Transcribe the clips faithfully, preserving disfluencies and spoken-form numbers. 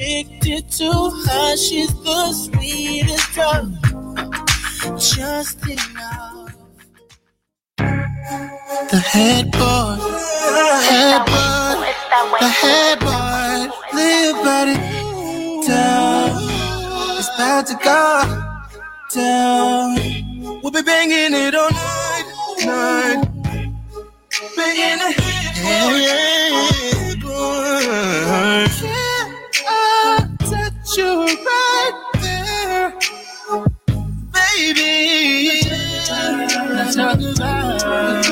Addicted to her, she's the sweetest drug. Just enough. The headboard, headboard, the headboard. Liberty down, it's about to go down. We'll be banging it all night, night. Banging the headboard. Headboard. You're right there, baby. Let's talk about it.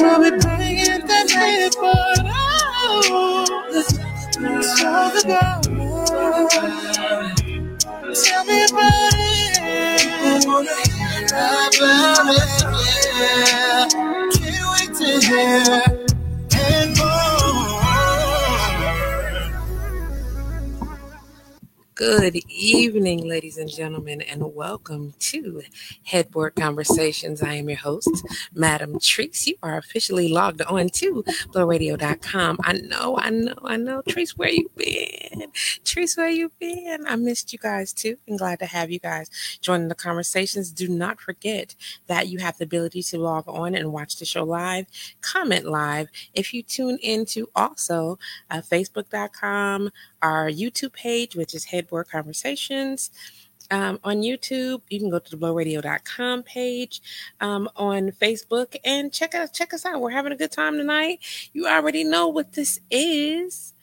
We'll be banging that headboard. Oh, let's talk about it. Tell me about it. I wanna hear about it. Yeah. Here and more. Good evening, ladies and gentlemen, and welcome to Headboard Conversations. I am your host, Madam Therese. You are officially logged on to Blur Radio dot com. I know, I know, I know. Therese, where you been? Therese, where you been? I missed you guys, too. I'm glad to have you guys joining the conversations. Do not forget that you have the ability to log on and watch the show live, comment live. If you tune into also uh, Facebook dot com, our YouTube page, which is Headboard Conversations. Um, on YouTube, you can go to the Blur Radio dot com page, um, on Facebook, and check out, check us out. We're having a good time tonight. You already know what this is.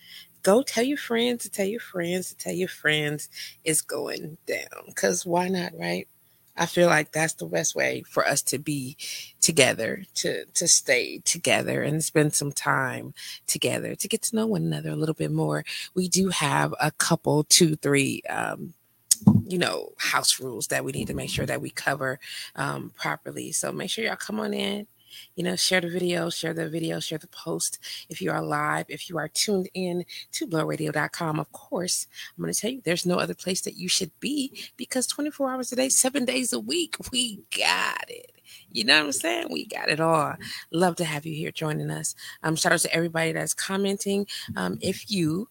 Go tell your friends to tell your friends to tell your friends it's going down. Because why not, right? I feel like that's the best way for us to be together, to to stay together and spend some time together, to get to know one another a little bit more. We do have a couple, two, three, um, you know, house rules that we need to make sure that we cover um, properly. So make sure y'all come on in. You know, share the video, share the video, share the post. If you are live, if you are tuned in to Blur Radio dot com, of course, I'm going to tell you there's no other place that you should be, because twenty-four hours a day, seven days a week, we got it. You know what I'm saying? We got it all. Love to have you here joining us. Um, shout out to everybody that's commenting. Um, if you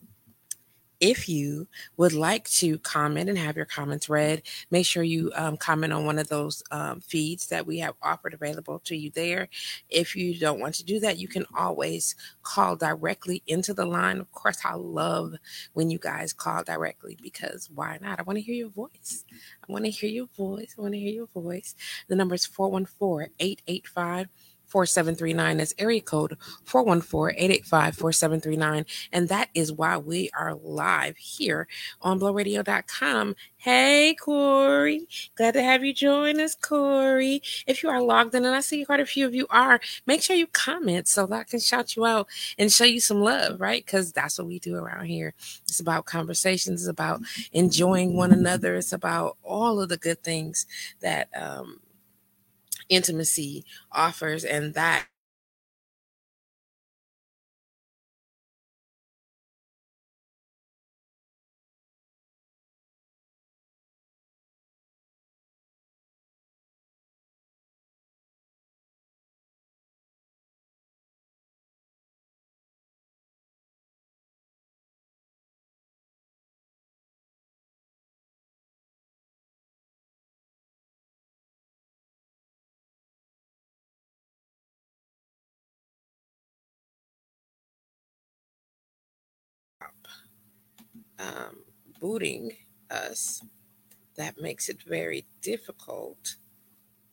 If you would like to comment and have your comments read, make sure you um, comment on one of those um, feeds that we have offered available to you there. If you don't want to do that, you can always call directly into the line. Of course, I love when you guys call directly, because why not? I want to hear your voice. I want to hear your voice. I want to hear your voice. The number is four one four, eight eight five, four seven three nine. That's area code four one four, eight eight five, four seven three nine. And that is why we are live here on Blur Radio dot com. Hey, Corey. Glad to have you join us, Corey. If you are logged in, and I see quite a few of you are, make sure you comment so that I can shout you out and show you some love, right? Because that's what we do around here. It's about conversations. It's about enjoying one another. It's about all of the good things that um, intimacy offers, and that Um, booting us, that makes it very difficult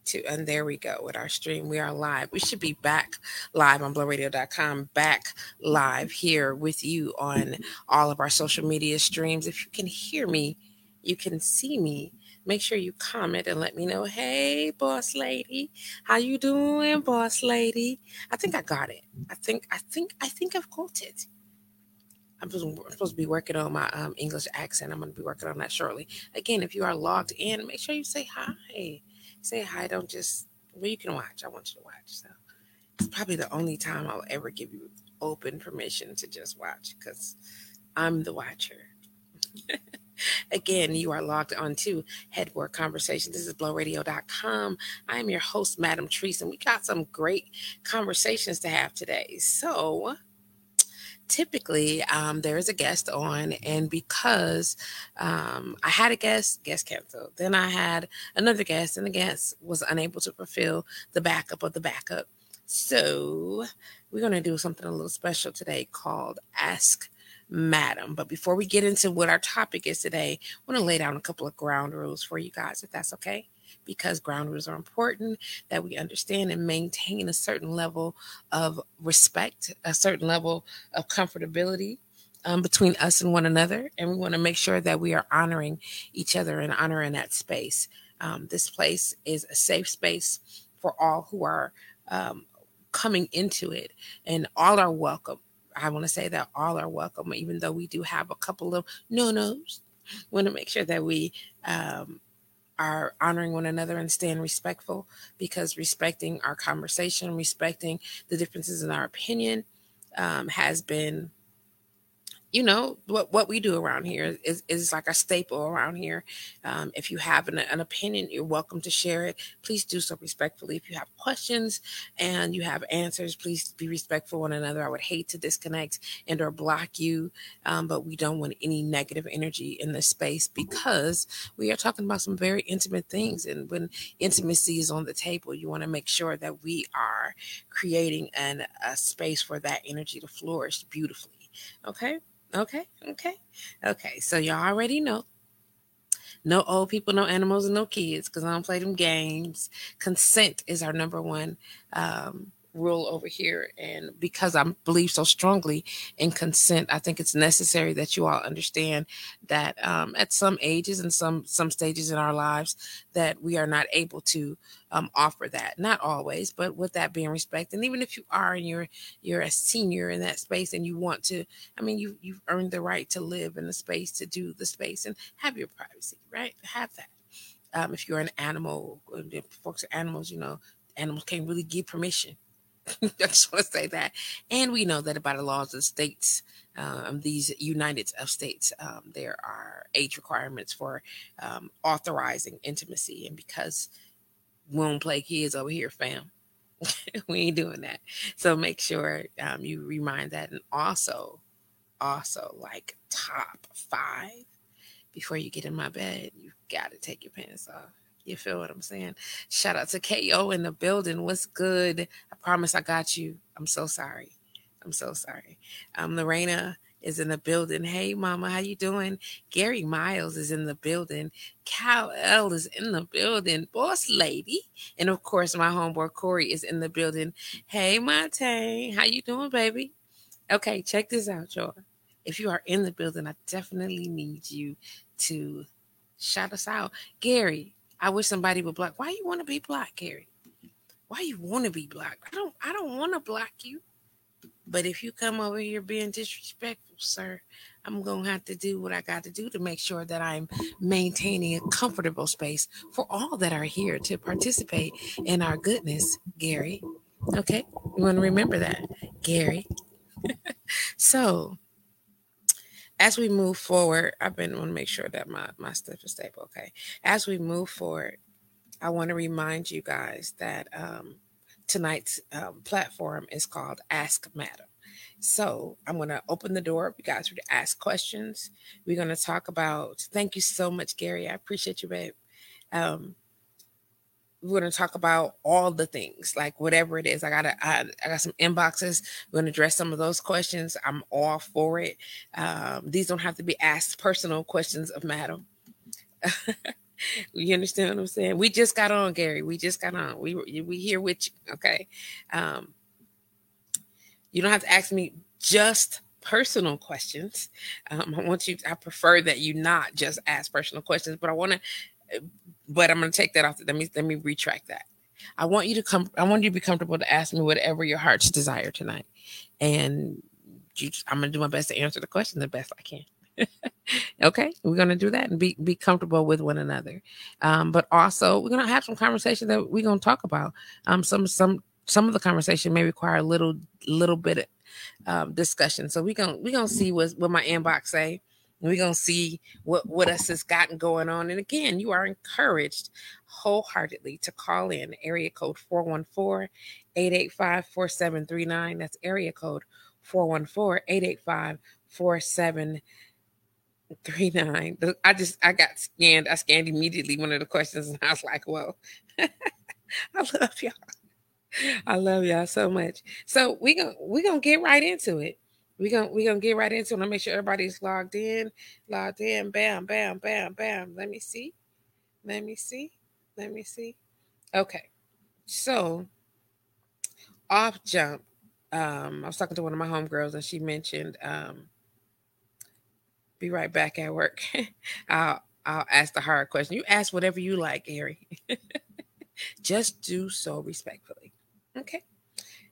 to, and there we go with our stream. We are live. We should be back live on Blur Radio dot com, back live here with you on all of our social media streams. If you can hear me, you can see me. Make sure you comment and let me know, hey, boss lady, how you doing, boss lady? I think I got it. I think, I think, I think I've got it. I'm supposed to be working on my um, English accent. I'm going to be working on that shortly. Again, if you are logged in, make sure you say hi. Say hi. Don't just, well, you can watch. I want you to watch. So it's probably the only time I'll ever give you open permission to just watch, because I'm the watcher. Again, you are logged on to Headboard Conversations. This is blur radio dot com. I am your host, Madam Therese, and we got some great conversations to have today. So typically, um, there is a guest on, and because um, I had a guest, guest canceled. Then I had another guest, and the guest was unable to fulfill the backup of the backup. So we're going to do something a little special today called Ask Madam. But before we get into what our topic is today, I want to lay down a couple of ground rules for you guys, if that's okay, because ground rules are important that we understand and maintain a certain level of respect, a certain level of comfortability um, between us and one another. And we want to make sure that we are honoring each other and honoring that space. Um, this place is a safe space for all who are um, coming into it, and all are welcome. I want to say that all are welcome, even though we do have a couple of no-nos. We want to make sure that we um, are honoring one another and staying respectful, because respecting our conversation, respecting the differences in our opinion um, has been, you know, what, what we do around here is, is like a staple around here. Um, if you have an, an opinion, you're welcome to share it. Please do so respectfully. If you have questions and you have answers, please be respectful one another. I would hate to disconnect and or block you, um, but we don't want any negative energy in this space, because we are talking about some very intimate things. And when intimacy is on the table, you want to make sure that we are creating an, a space for that energy to flourish beautifully. Okay? Okay, okay, okay. So y'all already know. No old people, no animals, and no kids, because I don't play them games. Consent is our number one um, rule over here. And because I believe so strongly in consent, I think it's necessary that you all understand that um, at some ages and some some stages in our lives that we are not able to um, offer that. Not always, but with that being respect. And even if you are and you're you're a senior in that space and you want to, I mean, you, you've earned the right to live in the space, to do the space and have your privacy, right? Have that. Um, if you're an animal, if folks are animals, you know, animals can't really give permission. I just want to say that. And we know that by the laws of states, um, these United of States, um, there are age requirements for um, authorizing intimacy. And because we don't play kids over here, fam, we ain't doing that. So make sure um, you remind that. And also, also like top five, before you get in my bed, you got to take your pants off. You feel what I'm saying? Shout out to K O in the building. What's good? I promise I got you. I'm so sorry. I'm so sorry. Um, Lorena is in the building. Hey, mama, how you doing? Gary Miles is in the building. Cal L is in the building. Boss lady. And, of course, my homeboy Corey is in the building. Hey, Montaine. How you doing, baby? Okay, check this out, y'all. If you are in the building, I definitely need you to shout us out. Gary, I wish somebody would block. Why you want to be blocked, Gary? Why you want to be blocked? I don't I don't want to block you. But if you come over here being disrespectful, sir, I'm going to have to do what I got to do to make sure that I'm maintaining a comfortable space for all that are here to participate in our goodness, Gary. Okay? You want to remember that, Gary. So, as we move forward, I've been want to make sure that my, my stuff is stable. Okay. As we move forward, I want to remind you guys that um, tonight's um, platform is called Ask Madam. So I'm going to open the door up, you guys, for to ask questions. We're going to talk about, thank you so much, Gary. I appreciate you, babe. Um, We're going to talk about all the things, like whatever it is. I got a, I, I got some inboxes. We're going to address some of those questions. I'm all for it. Um, these don't have to be asked personal questions of Madam. You understand what I'm saying? We just got on, Gary. We just got on. We we here with you, okay? Um, you don't have to ask me just personal questions. Um, I want you. I prefer that you not just ask personal questions, but I want to. But I'm going to take that off. Let me let me retract that. I want you to come. I want you to be comfortable to ask me whatever your heart's desire tonight, and you, I'm going to do my best to answer the question the best I can. Okay, we're going to do that and be be comfortable with one another. Um, but also, we're going to have some conversation that we're going to talk about. Um, some some some of the conversation may require a little little bit of um, discussion. So we going we gonna see what what my inbox say. We're going to see what, what us has gotten going on. And again, you are encouraged wholeheartedly to call in area code four one four, eight eight five, four seven three nine. That's area code four one four, eight eight five, four seven three nine. I just, I got scanned. I scanned immediately one of the questions and I was like, whoa, I love y'all. I love y'all so much. So we're going we gonna get right into it. We're going we gonna get right into it. I'll make sure everybody's logged in. Logged in. Bam, bam, bam, bam. Let me see. Let me see. Let me see. Okay. So off jump. Um, I was talking to one of my homegirls and she mentioned um, be right back at work. I'll, I'll ask the hard question. You ask whatever you like, Harry. Just do so respectfully. Okay.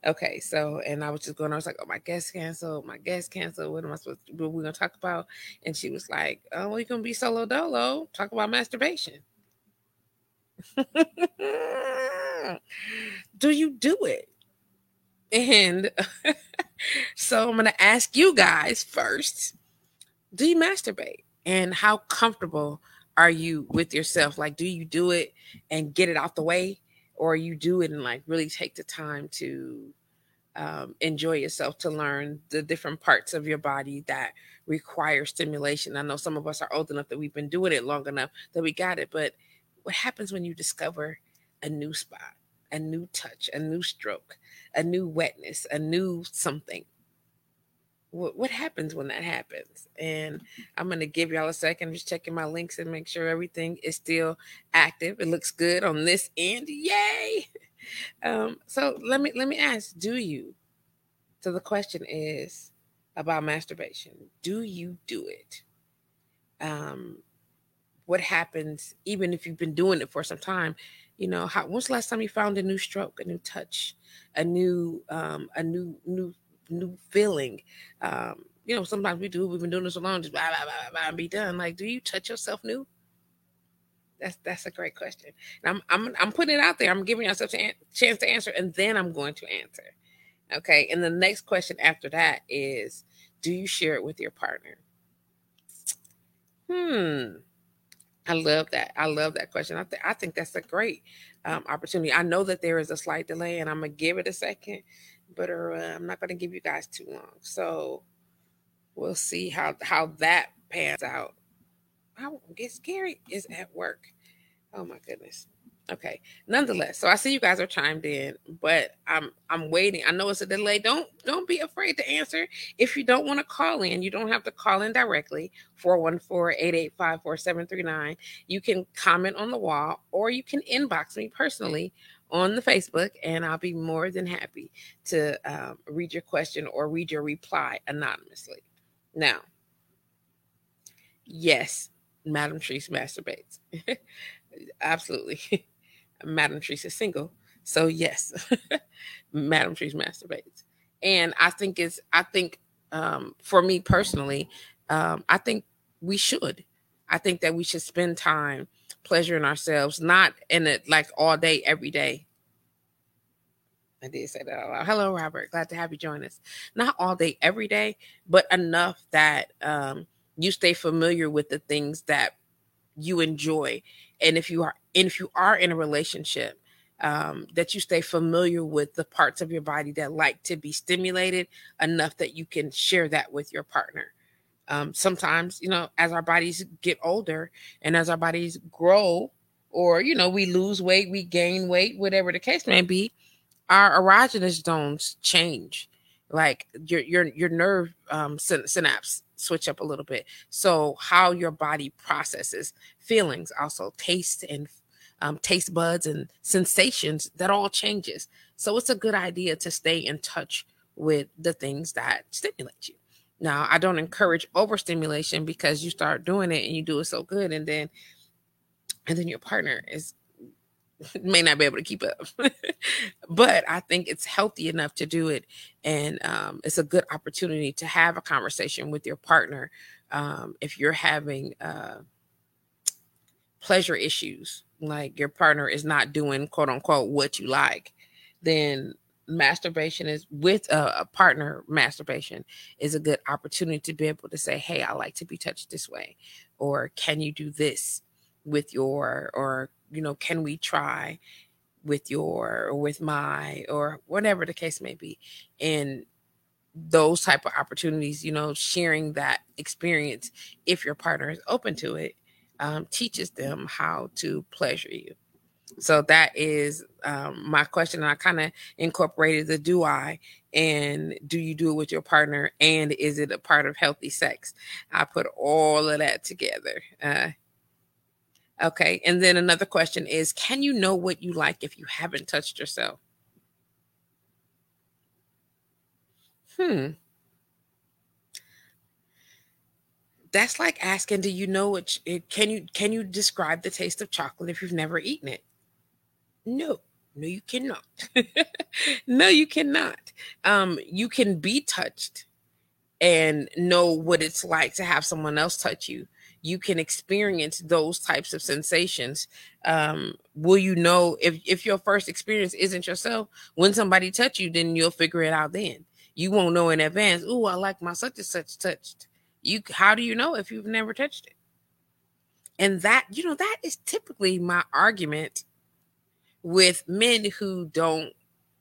Okay, so, and I was just going, I was like, oh, my guest canceled, my guest canceled, what am I supposed to, what are we going to talk about? And she was like, oh, we're going to be solo dolo, talk about masturbation. Do you do it? And so I'm going to ask you guys first, do you masturbate? And how comfortable are you with yourself? Like, do you do it and get it out the way? Or you do it and like really take the time to um, enjoy yourself, to learn the different parts of your body that require stimulation. I know some of us are old enough that we've been doing it long enough that we got it. But what happens when you discover a new spot, a new touch, a new stroke, a new wetness, a new something? What, what happens when that happens? And I'm going to give y'all a second, just checking my links and make sure everything is still active. It looks good on this end. Yay. Um, so let me, let me ask, do you, so the question is about masturbation. Do you do it? Um, what happens, even if you've been doing it for some time, you know, how, when's the last time you found a new stroke, a new touch, a new, um, a new, new, new feeling? Um, you know, sometimes we do, we've been doing this so long, just blah, blah, blah, blah, and be done. Like, do you touch yourself new? That's that's a great question. And I'm I'm I'm putting it out there. I'm giving yourself a an- chance to answer, and then I'm going to answer. Okay. And the next question after that is, do you share it with your partner? Hmm. I love that. I love that question. I think I think that's a great um, opportunity. I know that there is a slight delay, and I'm gonna give it a second. But uh, I'm not going to give you guys too long. So we'll see how, how that pans out. I get scary is at work. Oh, my goodness. Okay. Nonetheless, so I see you guys are chimed in, but I'm I'm waiting. I know it's a delay. Don't don't be afraid to answer. If you don't want to call in, you don't have to call in directly, four one four, eight eight five, four seven three nine. You can comment on the wall, or you can inbox me personally on the Facebook, and I'll be more than happy to um, read your question or read your reply anonymously. Now, yes, Madam Therese masturbates. Absolutely. Madam Therese is single, so yes, Madam Therese masturbates. And I think it's, I think um, for me personally, um, I think we should. I think that we should spend time pleasuring ourselves, not in it like all day, every day. I did say that out loud. Hello, Robert. Glad to have you join us. Not all day, every day, but enough that um, you stay familiar with the things that you enjoy. And if you are, and if you are in a relationship, um, that you stay familiar with the parts of your body that like to be stimulated enough that you can share that with your partner. Um, sometimes, you know, as our bodies get older and as our bodies grow, or, you know, we lose weight, we gain weight, whatever the case may be, our erogenous zones change. Like your, your, your nerve um, syn- synapse switch up a little bit. So how your body processes feelings, also taste and um, taste buds and sensations, that all changes. So it's a good idea to stay in touch with the things that stimulate you. Now, I don't encourage overstimulation, because you start doing it and you do it so good, and then and then your partner is may not be able to keep up. But I think it's healthy enough to do it, and um, it's a good opportunity to have a conversation with your partner um, if you're having uh, pleasure issues, like your partner is not doing, quote unquote, what you like, then masturbation is with a, a partner. Masturbation is a good opportunity to be able to say, hey, I like to be touched this way, or can you do this with your, or, you know, can we try with your, or with my, or whatever the case may be. And those type of opportunities, you know, sharing that experience, if your partner is open to it, um, teaches them how to pleasure you. So that is um, my question. I kind of incorporated the do I and do you do it with your partner, and is it a part of healthy sex? I put all of that together. Uh, okay. And then another question is, can you know what you like if you haven't touched yourself? Hmm. That's like asking, do you know what, it, can you, can you describe the taste of chocolate if you've never eaten it? No, no, you cannot. No, you cannot. Um, you can be touched and know what it's like to have someone else touch you. You can experience those types of sensations. Um, will you know if, if your first experience isn't yourself, when somebody touch you, then you'll figure it out then. You won't know in advance, oh, I like my such and such touched. You, how do you know if you've never touched it? And that, you know, that is typically my argument with men who don't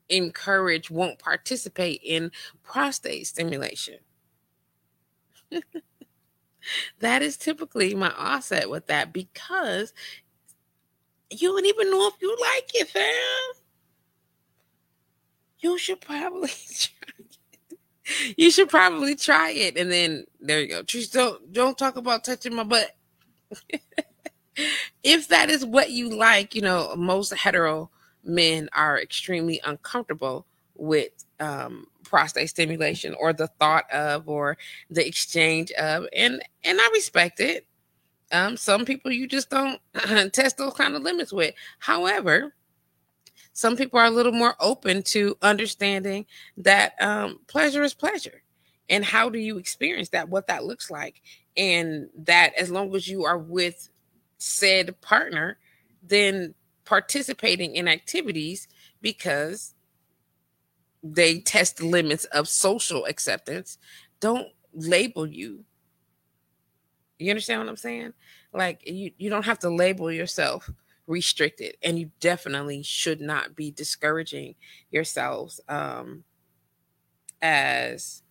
encourage, won't participate in prostate stimulation. That is typically my offset with that, because you don't even know if you like it, fam. You should probably try it. You should probably try it. And then there you go. Just don't, don't talk about touching my butt. If that is what you like, you know, most hetero men are extremely uncomfortable with um, prostate stimulation, or the thought of, or the exchange of, and and I respect it. Um, some people you just don't test those kind of limits with. However, some people are a little more open to understanding that um, pleasure is pleasure, and how do you experience that, what that looks like, and that as long as you are with said partner, then participating in activities, because they test the limits of social acceptance, don't label you. You understand what I'm saying? Like you, you don't have to label yourself restricted, and you definitely should not be discouraging yourselves um, as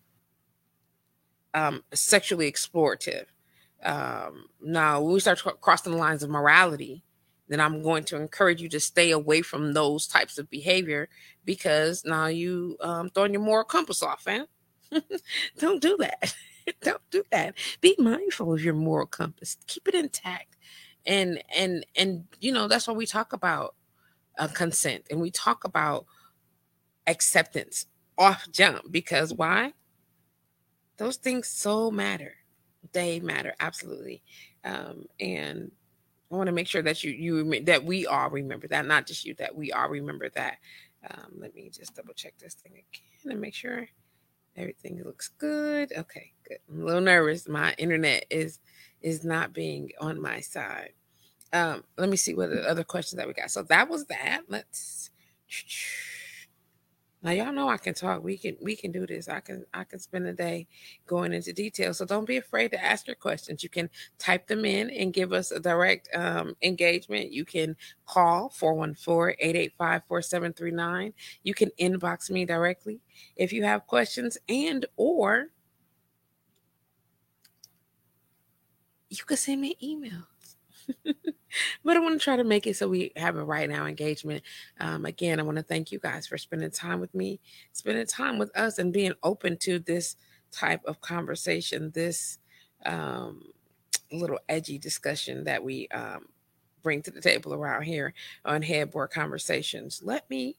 um, sexually explorative. Um, now, when we start t- crossing the lines of morality, then I'm going to encourage you to stay away from those types of behavior, because now you um, throwing your moral compass off, man. Don't do that. Don't do that. Be mindful of your moral compass. Keep it intact. And, and, and, you know, that's why we talk about uh, consent, and we talk about acceptance off jump, because why? Those things so matter. They matter. Absolutely. Um, and I want to make sure that you, you, that we all remember that, not just you, that we all remember that. Um, let me just double check this thing again and make sure everything looks good. Okay, good. I'm a little nervous. My internet is, is not being on my side. Um, let me see what the other questions that we got. So that was that. Let's, now y'all know I can talk. We can we can do this. I can I can spend a day going into detail. So don't be afraid to ask your questions. You can type them in and give us a direct um, engagement. You can call four one four, eight eight five, four seven three nine. You can inbox me directly if you have questions, and or you can send me an email. But I want to try to make it so we have a right now engagement. Um, again, I want to thank you guys for spending time with me, spending time with us, and being open to this type of conversation, this um, little edgy discussion that we um, bring to the table around here on Headboard Conversations. Let me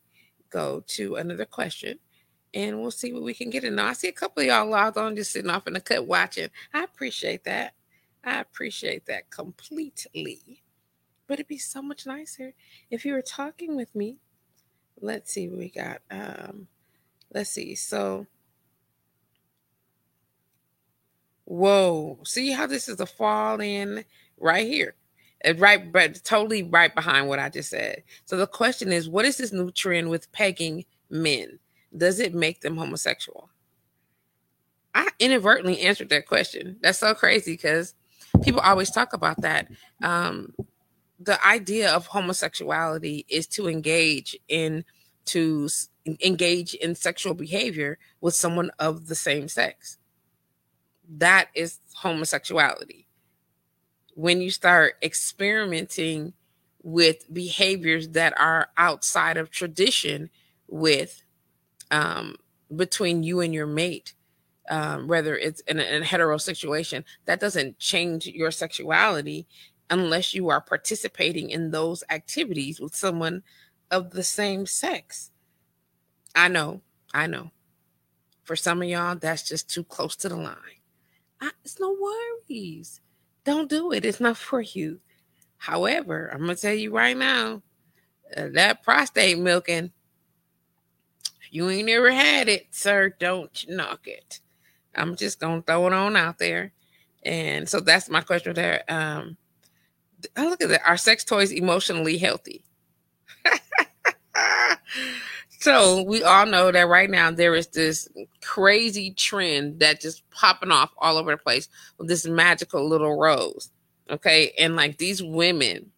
go to another question, and we'll see what we can get in. Now, I see a couple of y'all logged on, just sitting off in the cut watching. I appreciate that. I appreciate that completely. But it'd be so much nicer if you were talking with me. Let's see what we got. Um, let's see. So, whoa. See how this is a fall in right here. Right, but totally right behind what I just said. So the question is, what is this new trend with pegging men? does it make them homosexual? I inadvertently answered that question. That's so crazy because people always talk about that. Um, the idea of homosexuality is to engage in to engage in sexual behavior with someone of the same sex. That is homosexuality. When you start experimenting with behaviors that are outside of tradition with um, between you and your mate, um, whether it's in a, in a hetero situation, that doesn't change your sexuality unless you are participating in those activities with someone of the same sex. I know, I know. For some of y'all, that's just too close to the line. I, it's no worries. Don't do it. It's not for you. However, I'm going to tell you right now, uh, that prostate milking, if you ain't never had it, sir, don't knock it. I'm just going to throw it on out there. And so that's my question there. Um, I look at that. Are sex toys emotionally healthy? So we all know that right now there is this crazy trend that just popping off all over the place with this magical little rose. Okay. And like these women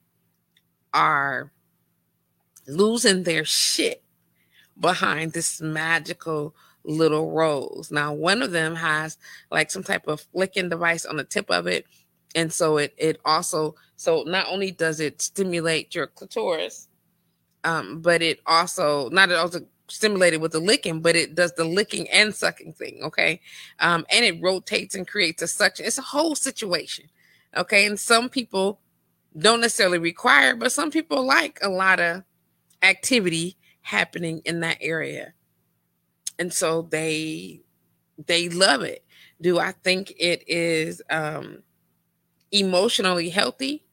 are losing their shit behind this magical little rose. Now, one of them has like some type of flicking device on the tip of it. And so it, it also, so not only does it stimulate your clitoris, Um, but it also, not it also stimulated with the licking, but it does the licking and sucking thing, okay? Um, and it rotates and creates a suction. It's a whole situation, okay? And some people don't necessarily require it, but some people like a lot of activity happening in that area. And so they they love it. Do I think it is um, emotionally healthy?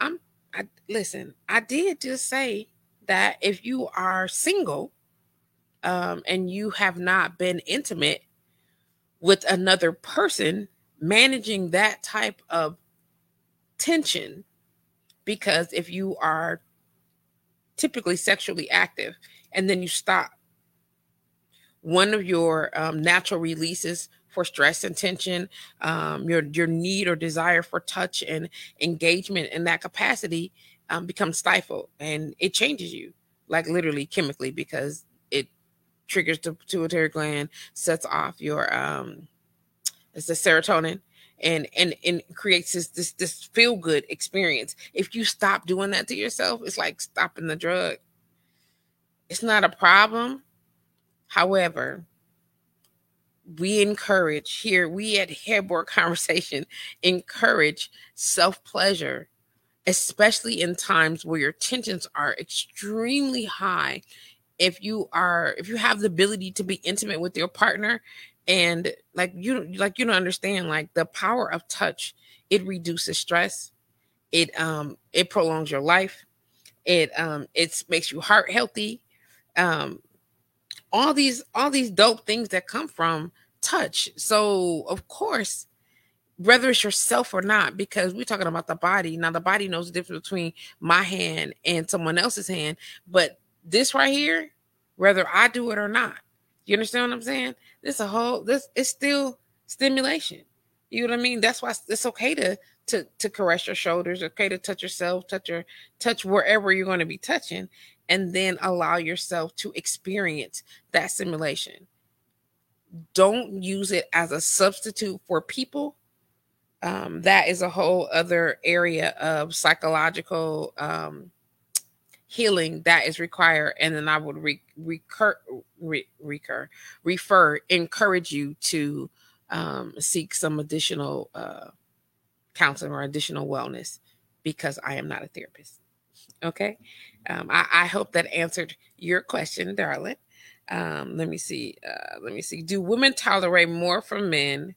I'm, I, listen, I did just say that if you are single um, and you have not been intimate with another person, managing that type of tension, because if you are typically sexually active and then you stop, one of your um, natural releases for stress and tension, um, your, your need or desire for touch and engagement in that capacity Um, becomes stifled, and it changes you, like literally chemically, because it triggers the pituitary gland, sets off your um, it's the serotonin, and and and creates this this this feel good experience. If you stop doing that to yourself, it's like stopping the drug. It's not a problem. However, we encourage here. We at Headboard Conversation encourage self pleasure, especially in times where your tensions are extremely high. If you are, if you have the ability to be intimate with your partner, and like you, like you don't understand, like the power of touch, it reduces stress, it um, it prolongs your life, it um, it makes you heart healthy, um, all these all these dope things that come from touch. So of course, whether it's yourself or not, because we're talking about the body. Now, the body knows the difference between my hand and someone else's hand. But this right here, whether I do it or not, you understand what I'm saying? This a whole, this it's still stimulation. You know what I mean? That's why it's okay to to to caress your shoulders, okay to touch yourself, touch your touch wherever you're going to be touching, and then allow yourself to experience that stimulation. Don't use it as a substitute for people. Um, that is a whole other area of psychological um, healing that is required. And then I would re- recur, re- recur, refer, encourage you to um, seek some additional uh, counseling or additional wellness, because I am not a therapist. Okay. Um, I, I hope that answered your question, darling. Um, let me see. Uh, let me see. Do women tolerate more from men?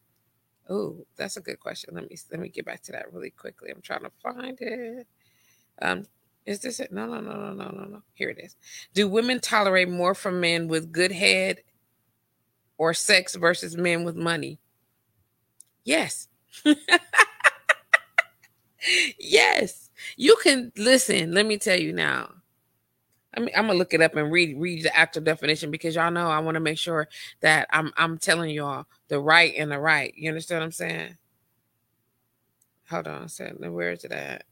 Oh, that's a good question. Let me let me get back to that really quickly. I'm trying to find it. Um, is this it? No, no, no, no, no, no, no. Here it is. Do women tolerate more from men with good head or sex versus men with money? Yes. Yes. You can listen. Let me tell you now. I'm, I'm gonna look it up and read read the actual definition, because y'all know I want to make sure that I'm I'm telling y'all the right and the right. You understand what I'm saying? Hold on a second. Where is it at?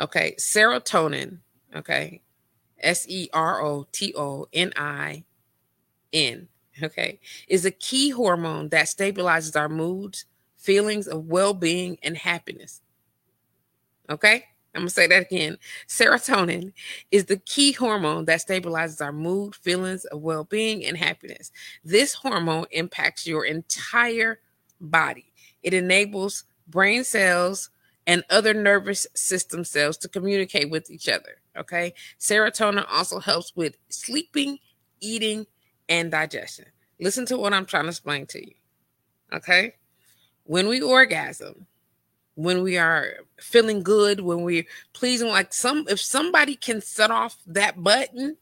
Okay, serotonin. Okay, S E R O T O N I N. Okay, is a key hormone that stabilizes our moods, feelings of well-being, and happiness. Okay, I'm gonna say that again. Serotonin is the key hormone that stabilizes our mood, feelings of well-being, and happiness. This hormone impacts your entire body. It enables brain cells and other nervous system cells to communicate with each other. Okay, serotonin also helps with sleeping, eating, and digestion. Listen to what I'm trying to explain to you. Okay, when we orgasm, when we are feeling good, when we're pleasing, like some, if somebody can set off that button,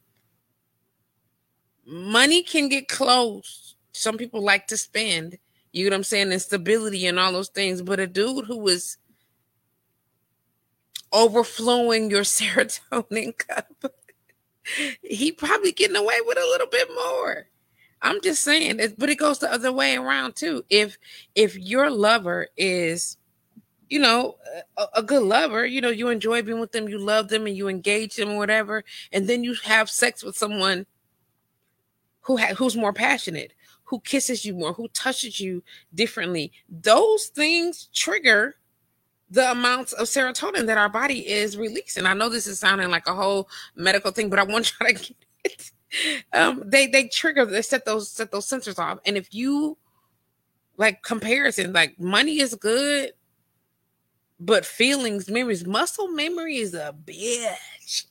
money can get close. Some people like to spend, you know what I'm saying, and stability and all those things. But a dude who is overflowing your serotonin cup, he probably getting away with a little bit more. I'm just saying, but it goes the other way around too. If, if your lover is, you know, a, a good lover, you know, you enjoy being with them, you love them, and you engage them or whatever, and then you have sex with someone who ha- who's more passionate, who kisses you more, who touches you differently. Those things trigger the amounts of serotonin that our body is releasing. I know this is sounding like a whole medical thing, but I want y'all to get it. Um, they they trigger, they set those set those sensors off. And if you, like, comparison, like, money is good, but feelings, memories, muscle memory is a bitch.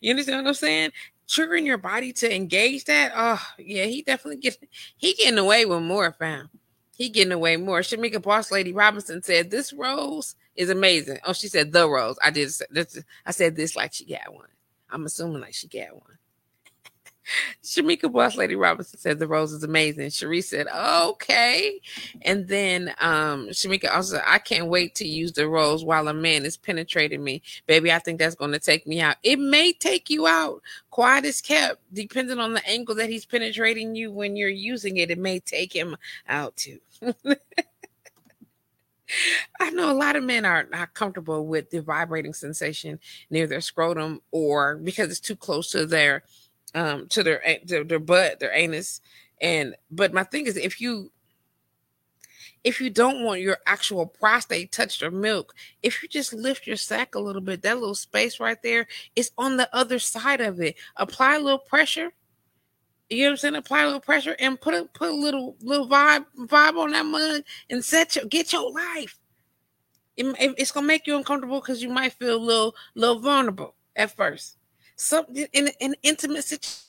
You understand what I'm saying? Triggering your body to engage that. Oh, yeah, he definitely gets, he getting away with more, fam. He getting away more. Shamika Boss Lady Robinson said, this rose is amazing. Oh, she said the rose. I did. I said this like she got one. I'm assuming like she got one. Shamika Boss Lady Robinson said the rose is amazing. Cherie said, okay. And then um, Shamika also said, I can't wait to use the rose while a man is penetrating me. Baby, I think that's going to take me out. It may take you out. Quiet is kept. Depending on the angle that he's penetrating you when you're using it, it may take him out too. I know a lot of men are not comfortable with the vibrating sensation near their scrotum, or because it's too close to their Um, to their, their their butt, their anus, and but my thing is, if you if you don't want your actual prostate touched or milk, if you just lift your sack a little bit, that little space right there is on the other side of it. Apply a little pressure, you know what I'm saying? Apply a little pressure and put a put a little little vibe vibe on that mug and set your get your life. It, it, it's gonna make you uncomfortable because you might feel a little little vulnerable at first. Something in an in intimate situation.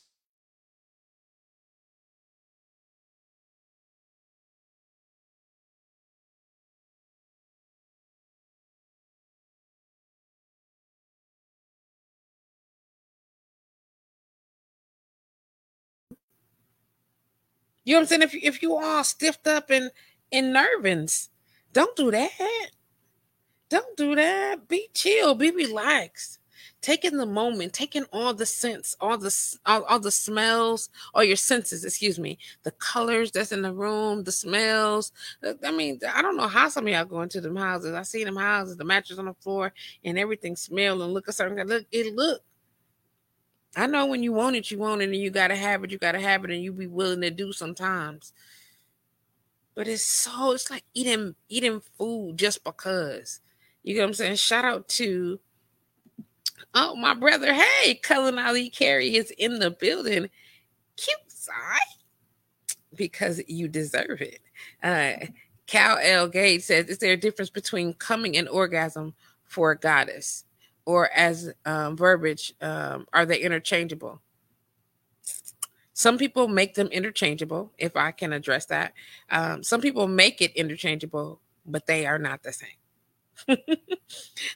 You know what I'm saying? If you, if you all stiffed up in in nervings, don't do that. Don't do that. Be chill. Be relaxed. Taking the moment, taking all the scents, all the all, all the smells, all your senses, excuse me, the colors that's in the room, the smells. I mean, I don't know how some of y'all go into them houses. I see them houses, the mattress on the floor, and everything smell and look a certain look. It look. I know when you want it, you want it, and you gotta have it, you gotta have it, and you be willing to do sometimes. But it's so it's like eating eating food just because. You know what I'm saying? Shout out to. Oh, my brother. Hey, Cullen Ali Carey is in the building. Cute side. Because you deserve it. Uh, Cal L. Gage says, is there a difference between coming and orgasm for a goddess? Or as um, verbiage, um, are they interchangeable? Some people make them interchangeable, if I can address that. Um, some people make it interchangeable, but they are not the same.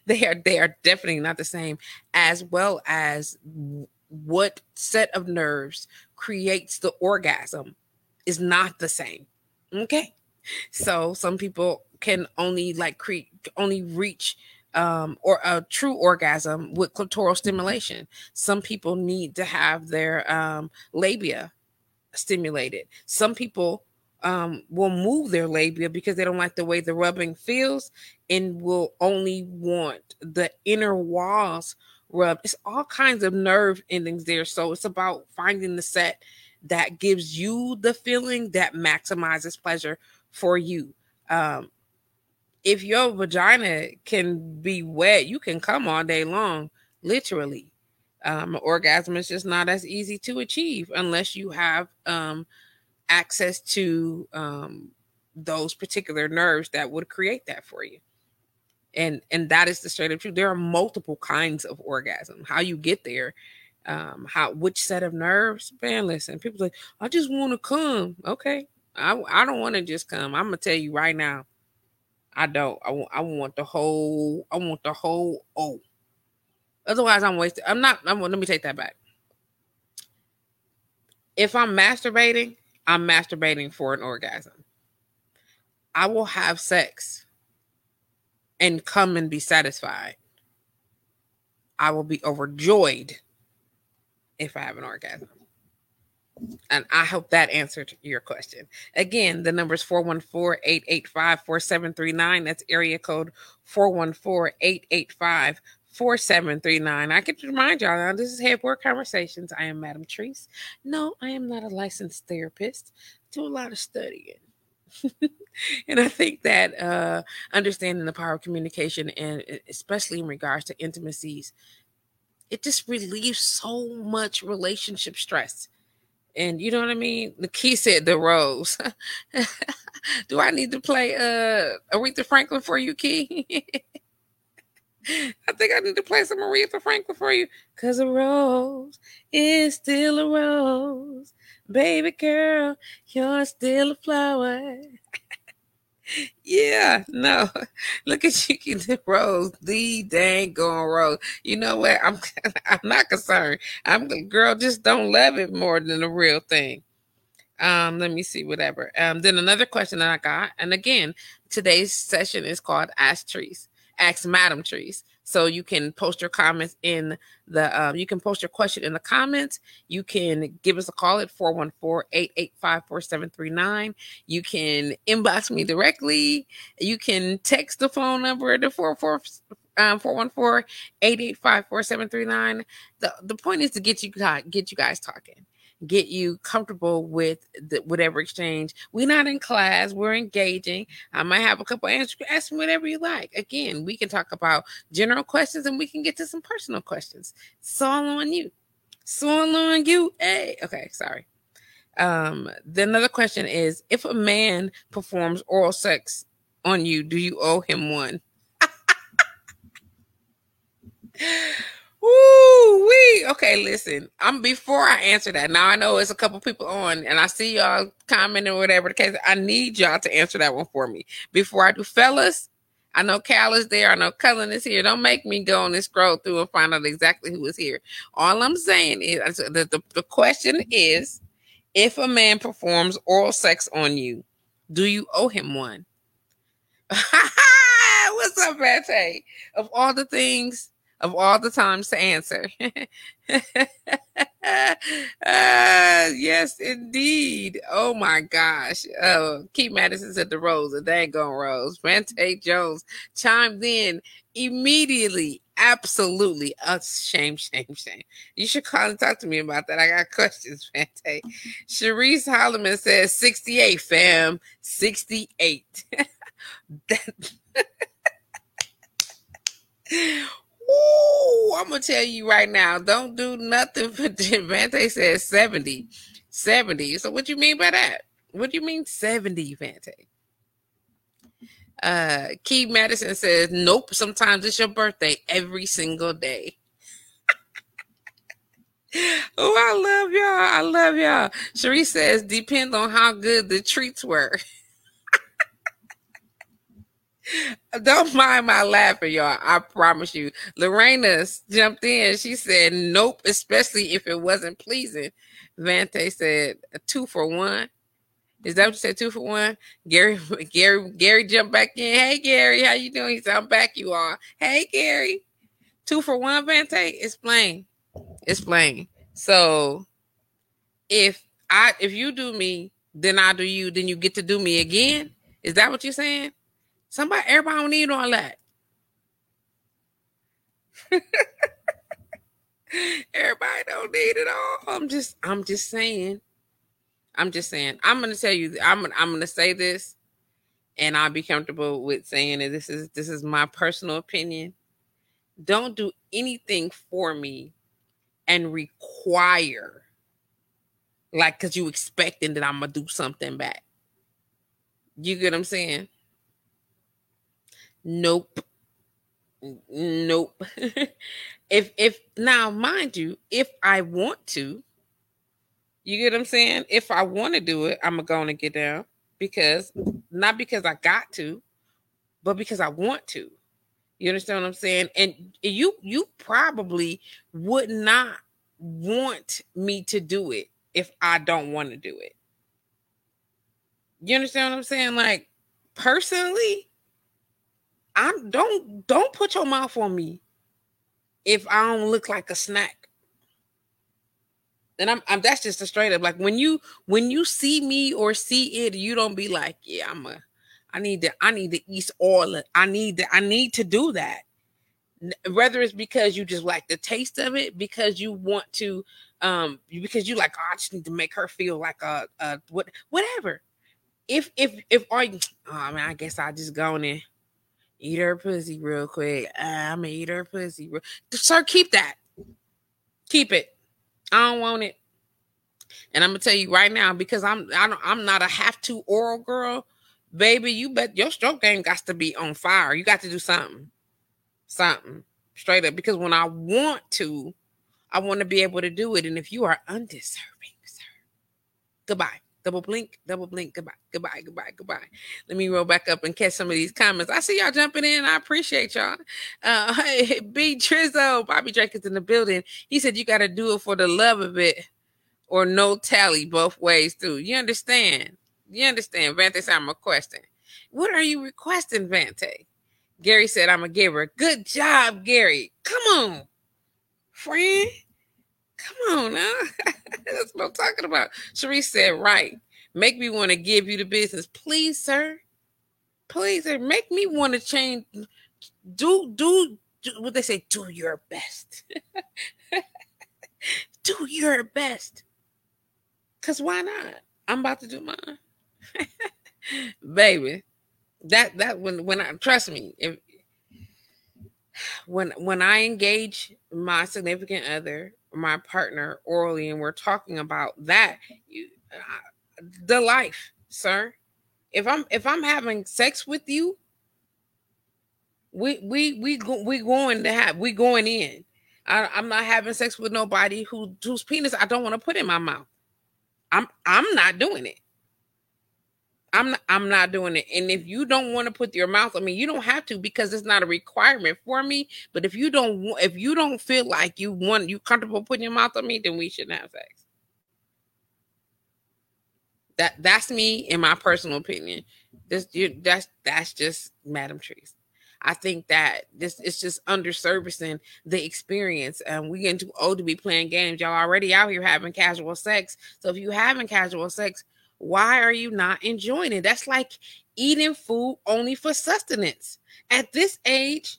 they are they are definitely not the same, as well as what set of nerves creates the orgasm is not the same. Okay, so some people can only like cre- only reach um, or a true orgasm with clitoral stimulation. Some people need to have their um, labia stimulated. Some people um, will move their labia because they don't like the way the rubbing feels and will only want the inner walls rubbed. It's all kinds of nerve endings there. So it's about finding the set that gives you the feeling that maximizes pleasure for you. Um, if your vagina can be wet, you can come all day long, literally. Um, orgasm is just not as easy to achieve unless you have um, access to um, those particular nerves that would create that for you. And and that is the straight up truth. There are multiple kinds of orgasm. How you get there, um, how which set of nerves, man, listen, people say, I just want to come. Okay, I, I don't want to just come. I'm going to tell you right now, I don't. I, I want the whole, I want the whole oh. Otherwise, I'm wasted. I'm not, I'm, let me take that back. If I'm masturbating, I'm masturbating for an orgasm. I will have sex and come and be satisfied. I will be overjoyed if I have an orgasm. And I hope that answered your question. Again, the number is four one four, eight eight five, four seven three nine. That's area code four one four, eight eight five, four seven three nine. four seven three nine. I get to remind y'all now, this is Headboard Conversations. I am Madam Therese. No, I am not a licensed therapist. I do a lot of studying. And I think that uh, understanding the power of communication, and especially in regards to intimacies, it just relieves so much relationship stress. And you know what I mean? The key said the rose. Do I need to play uh, Aretha Franklin for you, Key? I think I need to play some Aretha Franklin for you. Because a rose is still a rose. Baby girl, you're still a flower. Yeah, no. Look at you, the rose. The dang going rose. You know what? I'm I'm not concerned. I'm girl, just don't love it more than the real thing. Um, let me see, whatever. Um, then another question that I got, and again, today's session is called Ask Therese. Ask Madam Therese. So you can post your comments in the, um, you can post your question in the comments. You can give us a call at four one four, eight eight five, four seven three nine. You can inbox me directly. You can text the phone number to four one four, eight eight five, four seven three nine. The the point is to get you, get you guys talking. Get you comfortable with the, whatever exchange. We're not in class. We're engaging. I might have a couple answers. Ask me whatever you like. Again, we can talk about general questions and we can get to some personal questions. It's all on you. It's all on you. Hey, okay, sorry. Um, then another question is, if a man performs oral sex on you, do you owe him one? Woo wee. Okay, listen. I'm before I answer that. Now I know it's a couple people on, and I see y'all commenting or whatever the case. I need y'all to answer that one for me before I do, fellas. I know Cal is there. I know Cullen is here. Don't make me go and scroll through and find out exactly who is here. All I'm saying is the the, the question is, if a man performs oral sex on you, do you owe him one? What's up, Bate? Of all the things. Of all the times to answer. uh, yes, indeed. Oh, my gosh. Uh, Keith Madison said the rose, a dang-gone rose. Bronte Jones chimed in immediately. Absolutely. Uh, shame, shame, shame. You should call and talk to me about that. I got questions, Bronte. Sharice Holloman says sixty-eight, fam. sixty-eight. that- Ooh, I'm going to tell you right now, don't do nothing for Vante says seventy. seventy. So what do you mean by that? What do you mean seventy, Vante? Uh, Key Madison says, nope, sometimes it's your birthday every single day. Oh, I love y'all. I love y'all. Sharice says, depends on how good the treats were. Don't mind my laughing, y'all. I promise you. Lorena jumped in. She said, nope, especially if it wasn't pleasing. Vante said, a two for one. Is that what you said? Two for one? Gary, Gary, Gary jumped back in. Hey, Gary, how you doing? He said, I'm back, you all. Hey, Gary. Two for one, Vante? Explain. Explain. So if I if you do me, then I do you, then you get to do me again. Is that what you're saying? Somebody, everybody don't need all that. Everybody don't need it all. I'm just, I'm just saying. I'm just saying. I'm gonna tell you. I'm, I'm gonna say this, and I'll be comfortable with saying that this is, this is my personal opinion. Don't do anything for me and require, like, because you expecting that I'm gonna do something back. You get what I'm saying? Nope. Nope. if if now, mind you, if I want to, you get what I'm saying? If I want to do it, I'm gonna get down, because not because I got to, but because I want to. You understand what I'm saying? And you you probably would not want me to do it if I don't want to do it. You understand what I'm saying? Like, personally, I don't don't put your mouth on me if I don't look like a snack. And I'm, I'm that's just a straight up, like, when you when you see me or see it, you don't be like, yeah, I'm a I need to I need to eat all of, I need to I need to do that. Whether it's because you just like the taste of it, because you want to, um, because you like, oh, I just need to make her feel like a, a what whatever. If if if I oh man, I guess I just go in and eat her pussy real quick. Uh, I'm gonna eat her pussy. Real- Sir, keep that. Keep it. I don't want it. And I'm gonna tell you right now, because I'm I don't I'm not a have to oral girl, baby. You bet your stroke game got to be on fire. You got to do something, something straight up. Because when I want to, I want to be able to do it. And if you are undeserving, sir, goodbye. Double blink, double blink, goodbye, goodbye, goodbye, goodbye. Let me roll back up and catch some of these comments. I see y'all jumping in. I appreciate y'all. Uh, hey, B Trizzo, Bobby Drake is in the building. He said, you got to do it for the love of it or no tally, both ways through. You understand? You understand? Vante said, I'm requesting. What are you requesting, Vante? Gary said, I'm a giver. Good job, Gary. Come on, friend. Come on now. That's what I'm talking about. Sharice said, right. Make me want to give you the business. Please, sir. Please, sir. Make me want to change. Do, do, do what they say, do your best. Do your best. Because why not? I'm about to do mine. Baby. That that when when I trust me, if when when I engage my significant other, my partner orally, and we're talking about that, you, uh, the life, sir. If I'm if I'm having sex with you, we we we go, we going to have we going in. I, I'm not having sex with nobody who whose penis I don't want to put in my mouth. I'm I'm not doing it. I'm not, I'm not doing it. And if you don't want to put your mouth, I mean, you don't have to, because it's not a requirement for me. But if you don't, if you don't feel like you want, you comfortable putting your mouth on me, then we shouldn't have sex. That that's me, in my personal opinion. This you, that's that's just Madam Therese. I think that this it's just underservicing the experience. Um, we getting too old to be playing games. Y'all already out here having casual sex. So if you having casual sex, why are you not enjoying it? That's like eating food only for sustenance. At this age,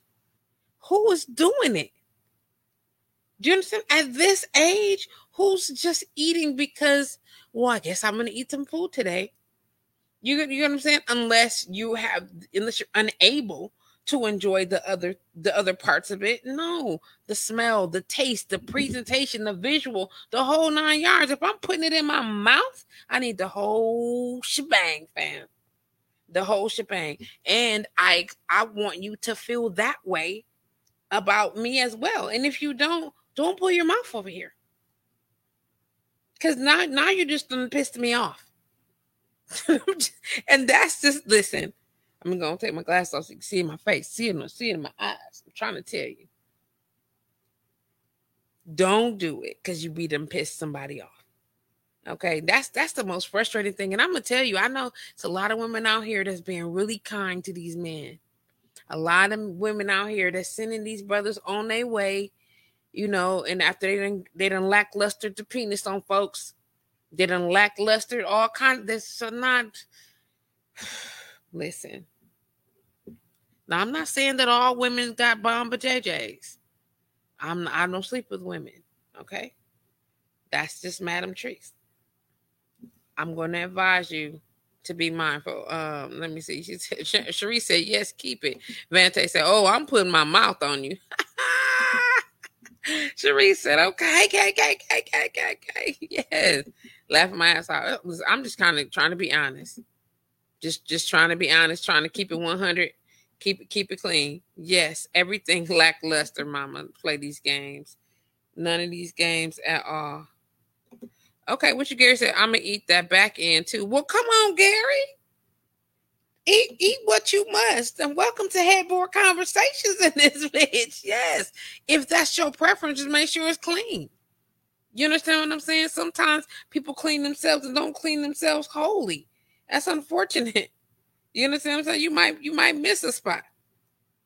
who is doing it? Do you understand? At this age, who's just eating because, well, I guess I'm going to eat some food today. You, you know what I'm saying? Unless you have, unless you're unable to enjoy the other the other parts of it. No, the smell, the taste, the presentation, the visual, the whole nine yards. If I'm putting it in my mouth, I need the whole shebang, fam. The whole shebang. And I I want you to feel that way about me as well. And if you don't, don't pull your mouth over here. Because now, now you're just pissing me off. And that's just, listen. I'm going to take my glass off so you can see in my face, see it, see it in my eyes. I'm trying to tell you. Don't do it because you be done pissed somebody off. Okay, that's that's the most frustrating thing. And I'm going to tell you, I know it's a lot of women out here that's being really kind to these men. A lot of women out here that's sending these brothers on their way, you know, and after they done, they done lacklustered the penis on folks, they done lacklustered all kinds of this. So not, listen. Now, I'm not saying that all women got bomba J Js. I'm, I don't sleep with women, okay? That's just Madam Therese. I'm going to advise you to be mindful. Um, let me see. She said, Cherie said, yes, keep it. Vante said, oh, I'm putting my mouth on you. Cherie said, okay, okay, okay, okay, okay, okay. Yes. Laughing my ass off. I'm just kind of trying to be honest. Just just trying to be honest, trying to keep it one hundred. Keep it, keep it clean. Yes, everything lackluster, mama. Play these games. None of these games at all. Okay, what you Gary said, I'm going to eat that back end too. Well, come on, Gary. Eat, eat what you must. And welcome to Headboard Conversations in this bitch. Yes. If that's your preference, just make sure it's clean. You understand what I'm saying? Sometimes people clean themselves and don't clean themselves wholly. That's unfortunate. You understand what I'm saying? You might, you might miss a spot.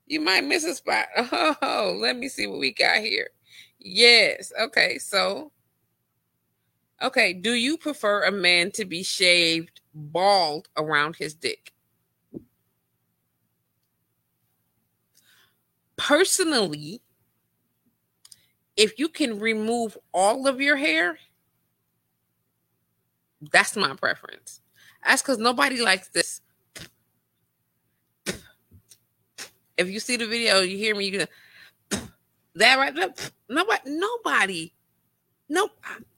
You might miss a spot. Oh, let me see what we got here. Yes. Okay, so. Okay, do you prefer a man to be shaved bald around his dick? Personally, if you can remove all of your hair, that's my preference. That's because nobody likes this. If you see the video, you hear me, you go, that right there. Nobody, nobody. No,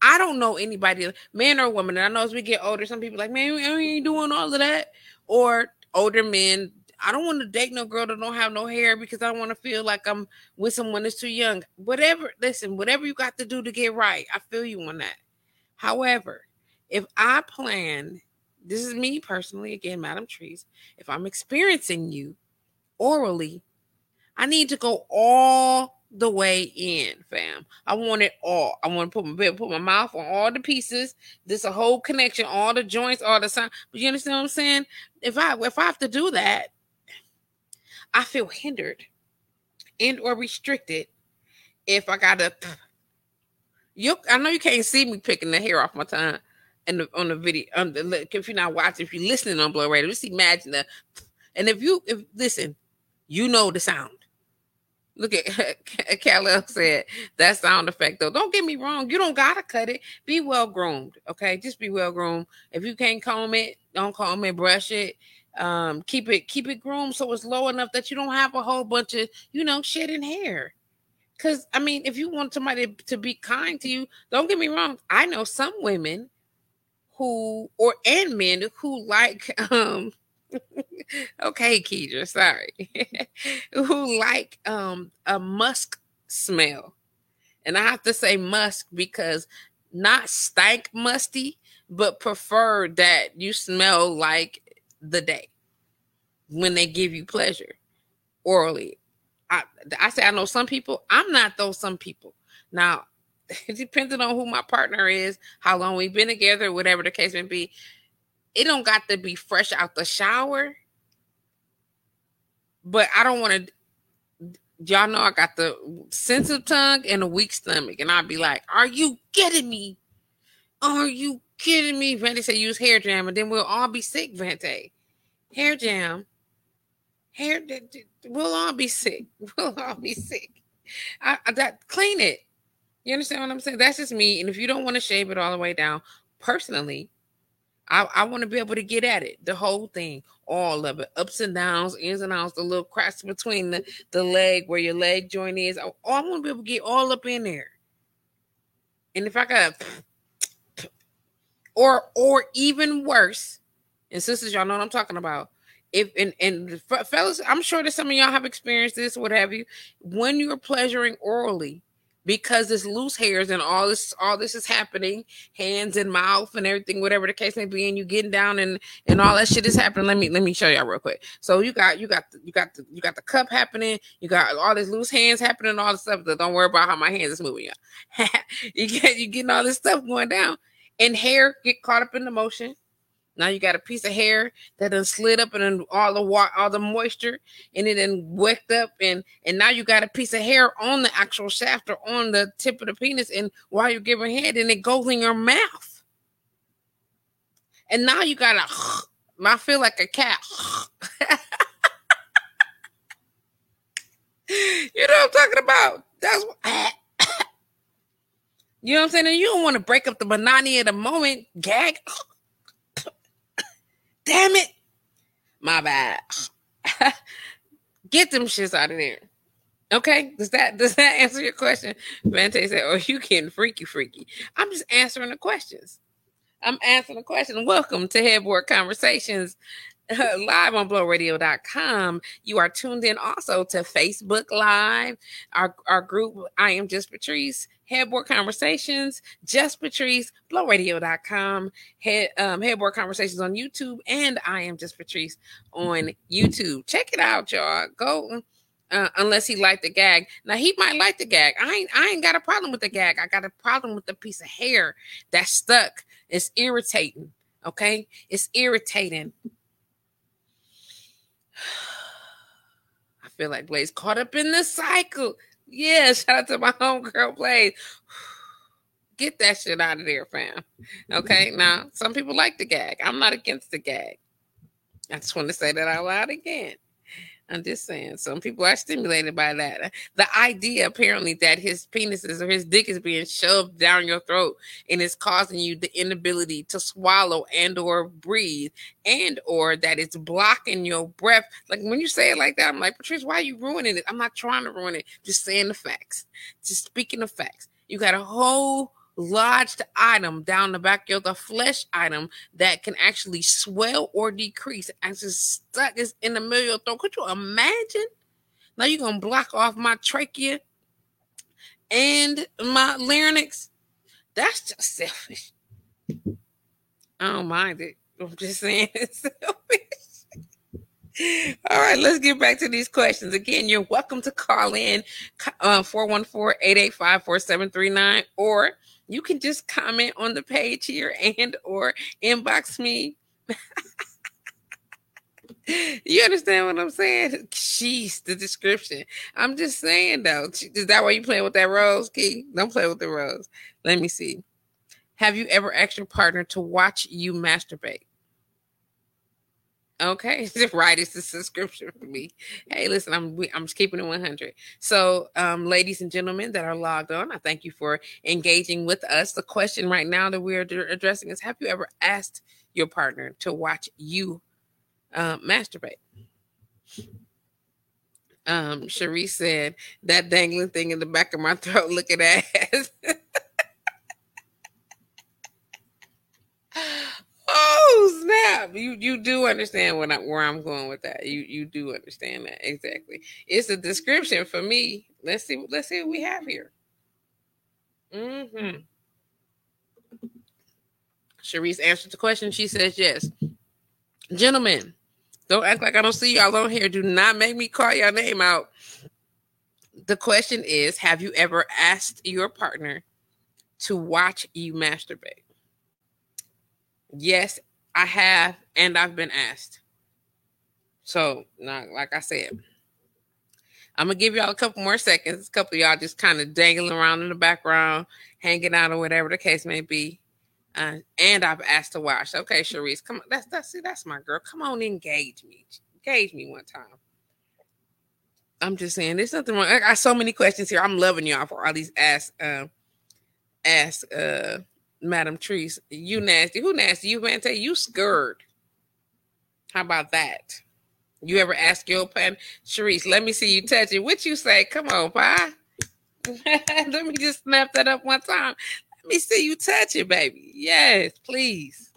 I don't know anybody, man or woman. And I know as we get older, some people are like, man, we ain't doing all of that. Or older men, I don't want to date no girl that don't have no hair because I don't want to feel like I'm with someone that's too young. Whatever, listen, whatever you got to do to get right, I feel you on that. However, if I plan, this is me personally, again, Madam Therese, if I'm experiencing you orally, I need to go all the way in, fam. I want it all. I want to put my put my mouth on all the pieces. This a whole connection, all the joints, all the sound. But you understand what I'm saying? If I if I have to do that, I feel hindered and or restricted if I gotta. You, I know you can't see me picking the hair off my tongue and the, on the video. On the, look, if you're not watching, if you're listening on Blur Radio, just imagine that. And if you if listen, you know the sound. Look at Kal-El said that sound effect though. Don't get me wrong. You don't gotta cut it. Be well groomed. Okay. Just be well groomed. If you can't comb it, don't comb it, brush it. Um, keep it, keep it groomed so it's low enough that you don't have a whole bunch of, you know, shit in hair. Cause I mean, if you want somebody to be kind to you, don't get me wrong. I know some women who or and men who like um okay, Keidra, sorry. Who like um a musk smell. And I have to say musk because not stank musty, but prefer that you smell like the day when they give you pleasure orally. I I say I know some people. I'm not those some people. Now, depending on who my partner is, how long we've been together, whatever the case may be, it don't got to be fresh out the shower, but I don't want to. Y'all know I got the sensitive tongue and a weak stomach, and I'd be like, "Are you kidding me? Are you kidding me?" Vante said, "Use hair jam, and then we'll all be sick." Vante, hair jam, hair. We'll all be sick. We'll all be sick. I, I that clean it. You understand what I'm saying? That's just me. And if you don't want to shave it all the way down, personally. I, I want to be able to get at it, the whole thing, all of it, ups and downs, ins and outs, the little cracks between the, the leg where your leg joint is. I, I want to be able to get all up in there. And if I got, or or even worse, and sisters, y'all know what I'm talking about. If and and fellas, I'm sure that some of y'all have experienced this, what have you, when you're pleasuring orally. Because this loose hairs and all this, all this is happening, hands and mouth and everything, whatever the case may be, and you getting down and, and all that shit is happening. Let me let me show y'all real quick. So you got you got the, you got the, you got the cup happening. You got all this loose hands happening, all this stuff. That don't worry about how my hands is moving, y'all. you get you getting all this stuff going down, and hair get caught up in the motion. Now you got a piece of hair that done slid up and then all the wa- all the moisture, and it then wet up, and, and now you got a piece of hair on the actual shaft or on the tip of the penis, and while you're giving head, and it goes in your mouth. And now you got a, I feel like a cat. You know what I'm talking about? That's what, you know what I'm saying? And you don't want to break up the monotony of the moment. Gag. Damn it. My bad. Get them shits out of there. Okay? Does that does that answer your question? Vante said, oh, you getting freaky, freaky. I'm just answering the questions. I'm answering the question. Welcome to Headboard Conversations. Live on Blur Radio dot com. You are tuned in also to Facebook Live, our, our group, I Am Just Patrice, Headboard Conversations, Just Patrice, Blur Radio dot com, head, um, Headboard Conversations on YouTube, and I Am Just Patrice on YouTube. Check it out, y'all. Go, uh, unless he liked the gag. Now, he might like the gag. I ain't, I ain't got a problem with the gag. I got a problem with the piece of hair that's stuck. It's irritating, okay? It's irritating. I feel like Blaze caught up in the cycle. Yeah, shout out to my homegirl Blaze. Get that shit out of there, fam. Okay, now some people like the gag. I'm not against the gag. I just want to say that out loud again. I'm just saying, some people are stimulated by that. The idea, apparently, that his penises or his dick is being shoved down your throat and it's causing you the inability to swallow and or breathe, and or that it's blocking your breath. Like, when you say it like that, I'm like, Patrice, why are you ruining it? I'm not trying to ruin it. Just saying the facts. Just speaking the facts. You got a whole lodged item down the back of the flesh item that can actually swell or decrease as it's stuck is in the middle of your throat. Could you imagine? Now you're gonna block off my trachea and my larynx. That's just selfish. I don't mind it. I'm just saying it's selfish. All right, let's get back to these questions. Again, you're welcome to call in uh, four one four, eight eight five, four seven three nine, or you can just comment on the page here and or inbox me. You understand what I'm saying? Jeez, the description. I'm just saying, though. Is that why you playing with that rose, Key? Don't play with the rose. Let me see. Have you ever asked your partner to watch you masturbate? Okay, right. It's a subscription for me. Hey, listen, I'm I'm just keeping it one hundred. So, um, ladies and gentlemen that are logged on, I thank you for engaging with us. The question right now that we're addressing is: have you ever asked your partner to watch you uh, masturbate? Um, Cherie said that dangling thing in the back of my throat. Look at that ass. Oh, snap. You you do understand what I, where I'm going with that. You you do understand that. Exactly. It's a description for me. Let's see, let's see what we have here. Mm-hmm. Cherise answered the question. She says yes. Gentlemen, don't act like I don't see y'all on here. Do not make me call y'all name out. The question is, have you ever asked your partner to watch you masturbate? Yes, I have, and I've been asked. So, like I said, I'm going to give y'all a couple more seconds. A couple of y'all just kind of dangling around in the background, hanging out or whatever the case may be. Uh, and I've asked to watch. Okay, Cherise, come on. That's, that's, see, that's my girl. Come on, engage me. Engage me one time. I'm just saying, there's nothing wrong. I got so many questions here. I'm loving y'all for all these ask, uh, ask, uh, Madam Therese, you nasty. Who nasty? You Vante, you scared. How about that? You ever ask your partner, Therese, let me see you touch it. What you say? Come on, pie. Let me just snap that up one time. Let me see you touch it, baby. Yes, please.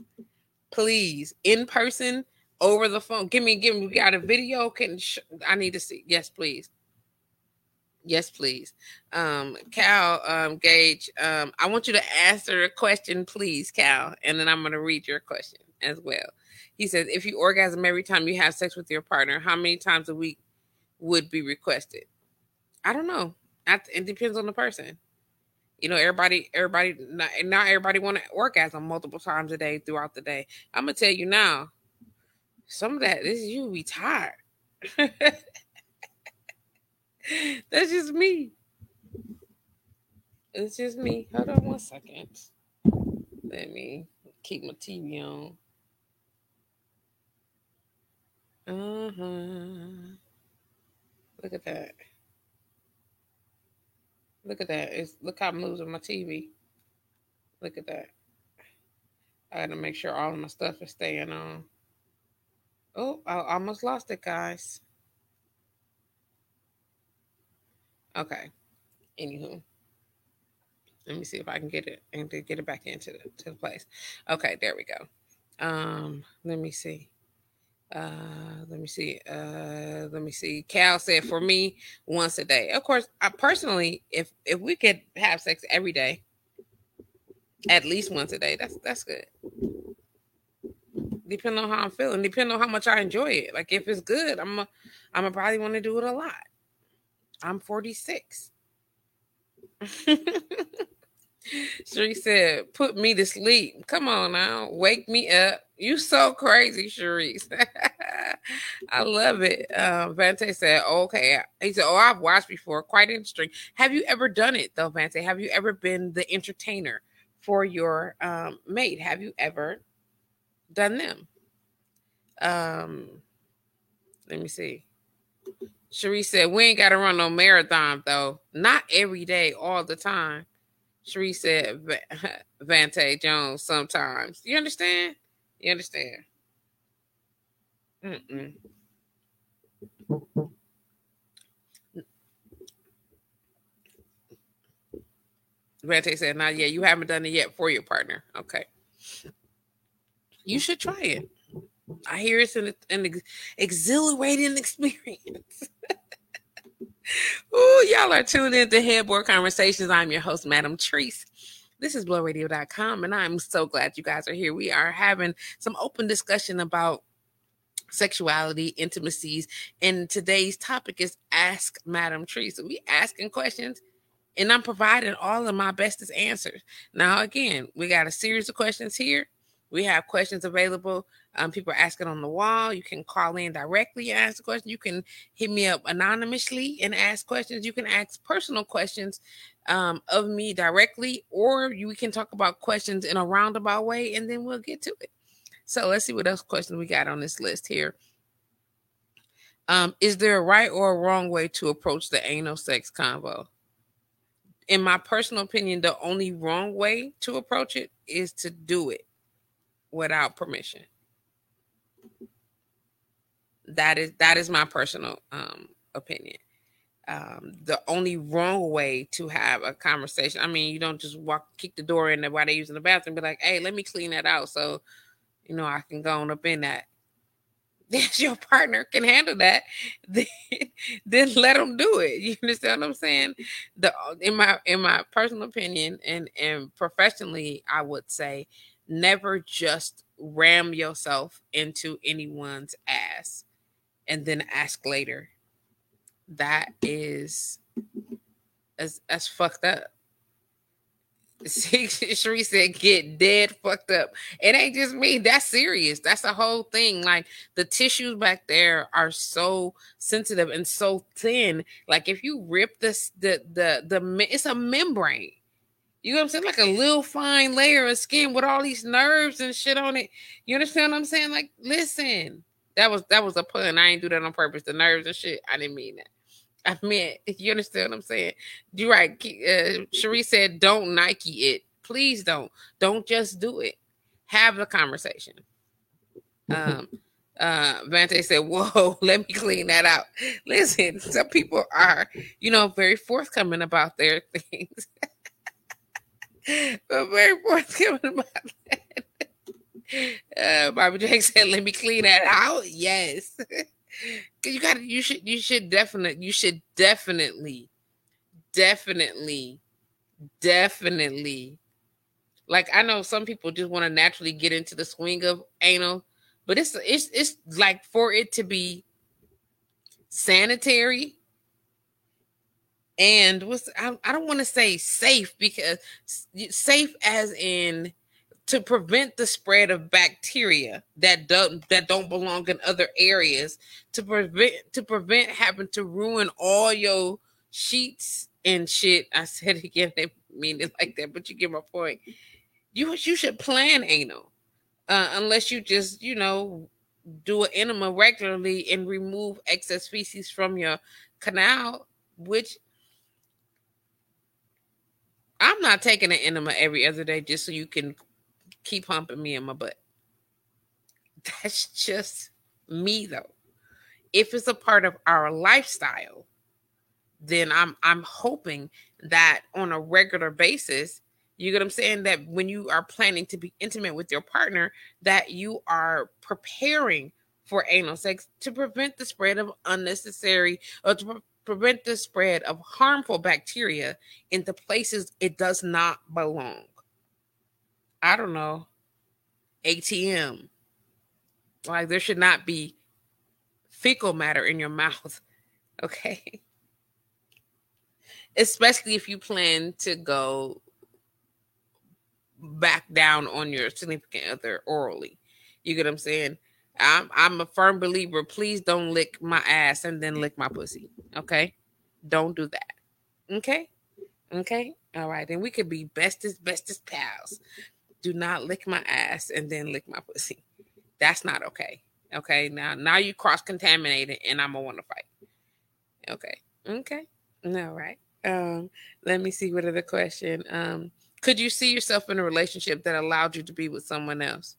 Please. In person, over the phone. Give me, give me. We got a video. Can sh- I need to see. Yes, please. Yes, please. Um, Cal, um, Gage, um, I want you to answer a question, please, Cal. And then I'm going to read your question as well. He says, if you orgasm every time you have sex with your partner, how many times a week would be requested? I don't know. I, it depends on the person. You know, everybody, everybody, not, not everybody want to orgasm multiple times a day throughout the day. I'm going to tell you now, some of that, this is you be tired. That's just me. It's just me. Hold on one second. Let me keep my T V on. Uh-huh. Look at that. Look at that. It's, look how it moves on my T V. Look at that. I got to make sure all of my stuff is staying on. Oh, I almost lost it, guys. Okay. Anywho. Let me see if I can get it and get it back into the, to the place. Okay, there we go. Um, let me see. Uh, let me see. Uh, let me see. Cal said, for me, once a day. Of course, I personally, if if we could have sex every day, at least once a day, that's that's good. Depending on how I'm feeling, depending on how much I enjoy it. Like if it's good, I'm a, I'm a probably want to do it a lot. I'm forty-six. Sheree said, put me to sleep. Come on now. Wake me up. You so crazy, Sheree. I love it. Uh, Vante said, oh, okay. He said, oh, I've watched before. Quite interesting. Have you ever done it, though, Vante? Have you ever been the entertainer for your um, mate? Have you ever done them? Um, let me see. Sheree said, we ain't got to run no marathon, though. Not every day, all the time. Sheree said, Vante Jones sometimes. You understand? You understand? Mm-mm. Vante said, not yet. You haven't done it yet for your partner. Okay. You should try it. I hear it's an, an ex- exhilarating experience. Ooh, y'all are tuned in to Headboard Conversations. I'm your host, Madam Therese. This is Blur Radio dot com, and I'm so glad you guys are here. We are having some open discussion about sexuality, intimacies, and today's topic is Ask Madam Therese. So we asking questions, and I'm providing all of my bestest answers. Now, again, we got a series of questions here. We have questions available. Um, people are asking on the wall. You can call in directly and ask a question. You can hit me up anonymously and ask questions. You can ask personal questions um, of me directly, or you can talk about questions in a roundabout way, and then we'll get to it. So let's see what else questions we got on this list here. Um, is there a right or a wrong way to approach the anal sex convo? In my personal opinion, the only wrong way to approach it is to do it without permission. That is that is my personal um, opinion. Um, the only wrong way to have a conversation. I mean, you don't just walk, kick the door in there while they're using the bathroom, be like, "Hey, let me clean that out," so you know I can go on up in that. If your partner can handle that, then, then let them do it. You understand what I'm saying? The in my in my personal opinion and and professionally, I would say, never just ram yourself into anyone's ass and then ask later. That is, that's, that's fucked up. Sheree said, get dead fucked up. It ain't just me. That's serious. That's the whole thing. Like, the tissues back there are so sensitive and so thin. Like, if you rip this, the, the, the, it's a membrane. You know what I'm saying? Like a little fine layer of skin with all these nerves and shit on it. You understand what I'm saying? Like, listen, that was that was a pun. I ain't do that on purpose. The nerves and shit. I didn't mean that. I meant, you understand what I'm saying? You're right. Uh, Sheree said, don't Nike it. Please don't. Don't just do it. Have the conversation. Um, uh, Vante said, whoa, let me clean that out. Listen, some people are, you know, very forthcoming about their things. But very forthcoming about that. Uh, Bobby Jake said, "Let me clean that out." Yes, you got. You should. You should definitely. You should definitely, definitely, definitely. Like, I know some people just want to naturally get into the swing of anal, but it's it's it's like, for it to be sanitary and what's I, I don't want to say safe, because safe as in to prevent the spread of bacteria that don't that don't belong in other areas, to prevent to prevent having to ruin all your sheets and shit. I said again, they mean it like that, but you get my point. You you should plan anal, uh, unless you just you know do an enema regularly and remove excess feces from your canal, which I'm not taking an enema every other day just so you can keep humping me in my butt. That's just me, though. If it's a part of our lifestyle, then I'm I'm hoping that on a regular basis, you get what I'm saying, that when you are planning to be intimate with your partner, that you are preparing for anal sex to prevent the spread of unnecessary or to pre- prevent the spread of harmful bacteria into places it does not belong. I don't know, A T M. Like, there should not be fecal matter in your mouth, okay? Especially if you plan to go back down on your significant other orally. You get what I'm saying? I'm, I'm a firm believer. Please don't lick my ass and then lick my pussy, okay? Don't do that, okay? Okay? All right, then we could be bestest, bestest pals. Do not lick my ass and then lick my pussy. That's not okay, okay? Now, now you cross-contaminated and I'm going to want to fight. Okay, okay, all right. Um, let me see what other question. Um, could you see yourself in a relationship that allowed you to be with someone else?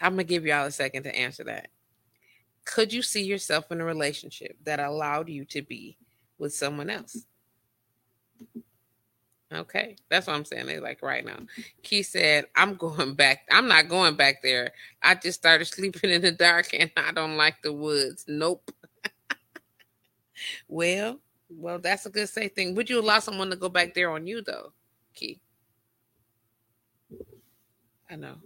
I'm going to give y'all a second to answer that. Could you see yourself in a relationship that allowed you to be with someone else? Okay, that's what I'm saying. They like right now. Key said, I'm going back. I'm not going back there. I just started sleeping in the dark and I don't like the woods. Nope. well, well, that's a good safe thing. Would you allow someone to go back there on you though, Key? I know.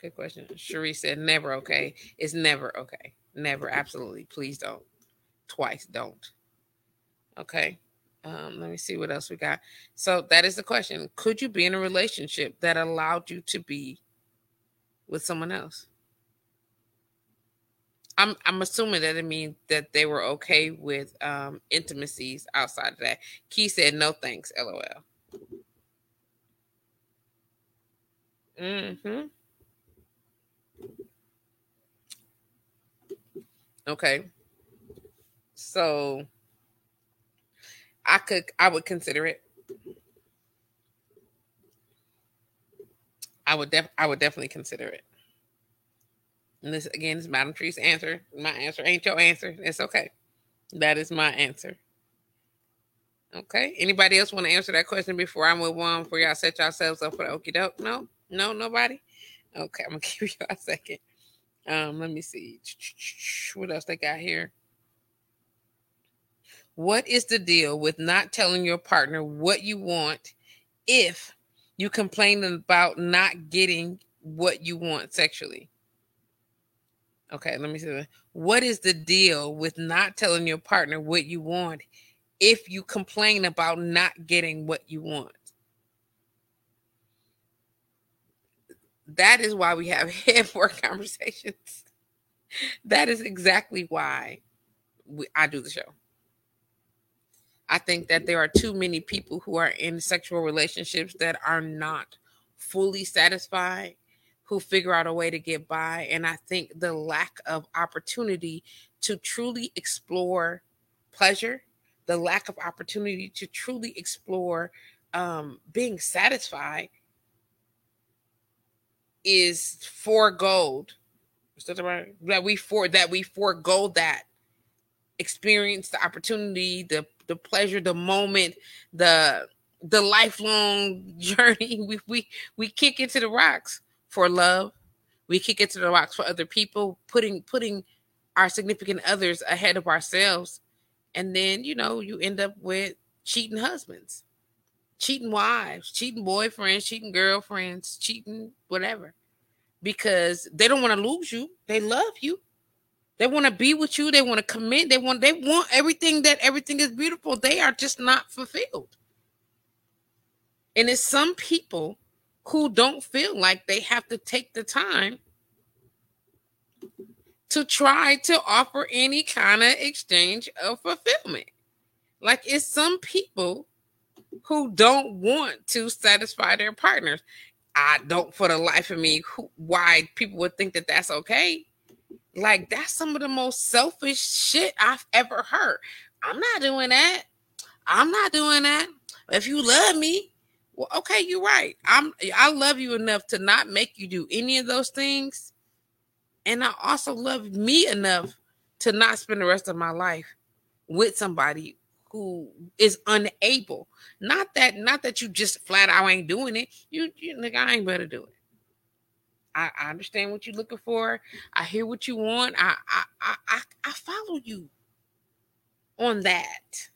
Good question. Cherie said, never okay. It's never okay. Never. Absolutely. Please don't. Twice. Don't. Okay. Um, let me see what else we got. So that is the question. Could you be in a relationship that allowed you to be with someone else? I'm I'm assuming that it means that they were okay with um, intimacies outside of that. Key said, no thanks, L O L. Mm-hmm. Okay. So... I could, I would consider it. I would, def, I would definitely consider it. And this again is Madam Tree's answer. My answer ain't your answer. It's okay. That is my answer. Okay. Anybody else want to answer that question before I move on? Before y'all set yourselves up for the okie doke? No, no, nobody. Okay, I'm gonna give you a second. Um, let me see what else they got here. What is the deal with not telling your partner what you want if you complain about not getting what you want sexually? Okay, let me see that. What is the deal with not telling your partner what you want if you complain about not getting what you want? That is why we have headboard conversations. That is exactly why we, I do the show. I think that there are too many people who are in sexual relationships that are not fully satisfied, who figure out a way to get by. And I think the lack of opportunity to truly explore pleasure, the lack of opportunity to truly explore um, being satisfied is foregoed. Is that right? That we for that we forego that experience, the opportunity, the the pleasure, the moment, the the lifelong journey. We we we kick into the rocks for love. We kick into the rocks for other people, putting putting our significant others ahead of ourselves. And then, you know, you end up with cheating husbands, cheating wives, cheating boyfriends, cheating girlfriends, cheating whatever, because they don't want to lose you. They love you. They want to be with you. They want to commit. They want, they want everything that everything is beautiful. They are just not fulfilled. And it's some people who don't feel like they have to take the time to try to offer any kind of exchange of fulfillment. Like, it's some people who don't want to satisfy their partners. I don't, for the life of me, who, why people would think that that's okay. Like, that's some of the most selfish shit I've ever heard. I'm not doing that. I'm not doing that. If you love me, well, okay, you're right. I'm, I love you enough to not make you do any of those things. And I also love me enough to not spend the rest of my life with somebody who is unable. Not that, not that you just flat out ain't doing it. You, you like, I ain't better do it. I, I understand what you're looking for. I hear what you want. I, I, I, I, I follow you on that.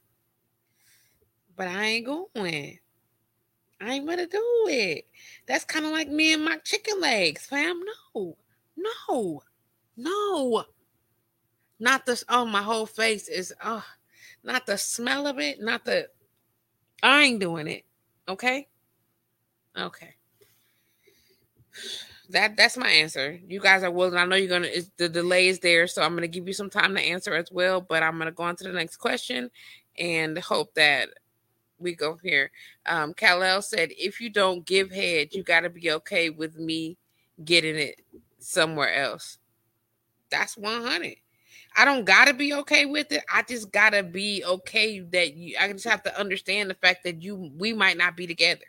But I ain't going. I ain't gonna do it. That's kind of like me and my chicken legs, fam. No, no, no. Not this. Oh, my whole face is. Oh, not the smell of it. Not the. I ain't doing it. Okay. Okay. That that's my answer. You guys are willing. I know you're gonna. It's, the delay is there, so I'm gonna give you some time to answer as well. But I'm gonna go on to the next question, and hope that we go here. Um, Kal-El said, if you don't give head, you got to be okay with me getting it somewhere else. That's one hundred. I don't got to be okay with it. I just got to be okay that you, I just have to understand the fact that you, we might not be together.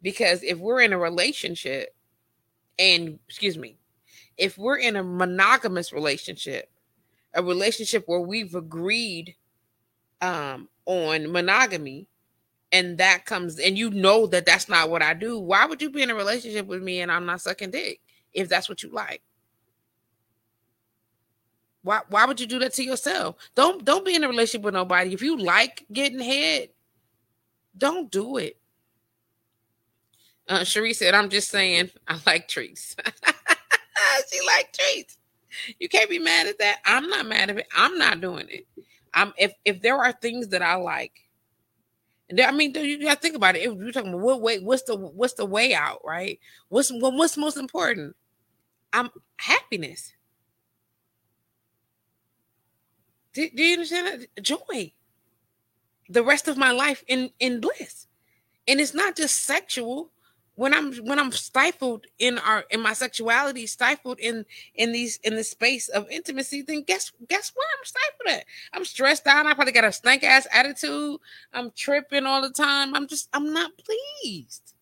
Because if we're in a relationship and, excuse me, if we're in a monogamous relationship, a relationship where we've agreed um, on monogamy, and that comes, and you know that that's not what I do, why would you be in a relationship with me and I'm not sucking dick if that's what you like? Why why would you do that to yourself? Don't don't be in a relationship with nobody. If you like getting head, don't do it. Uh, Cherie said, I'm just saying, I like treats. She like treats. You can't be mad at that. I'm not mad at it. I'm not doing it. I'm, if if there are things that I like, I mean, you gotta think about it. If you're talking about what way, what's the what's the way out, right? What's what's most important? I'm happiness. Do, do you understand that? Joy. The rest of my life in, in bliss, and it's not just sexual. When I'm when I'm stifled in our in my sexuality, stifled in in these in the space of intimacy, then guess guess what? I'm stifled at. I'm stressed out. I probably got a stank ass attitude. I'm tripping all the time. I'm just I'm not pleased.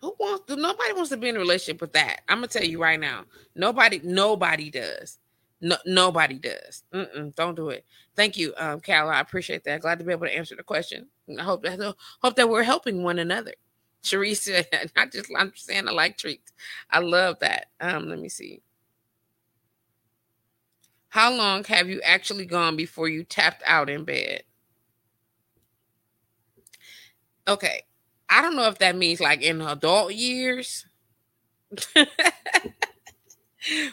Who wants to? Nobody wants to be in a relationship with that. I'm gonna tell you right now. Nobody nobody does. No, nobody does. Mm-mm, don't do it. Thank you, um, Cal. I appreciate that. Glad to be able to answer the question. I hope that hope that we're helping one another. Teresa, I just I'm saying I like treats. I love that. Um, let me see. How long have you actually gone before you tapped out in bed? Okay, I don't know if that means like in adult years.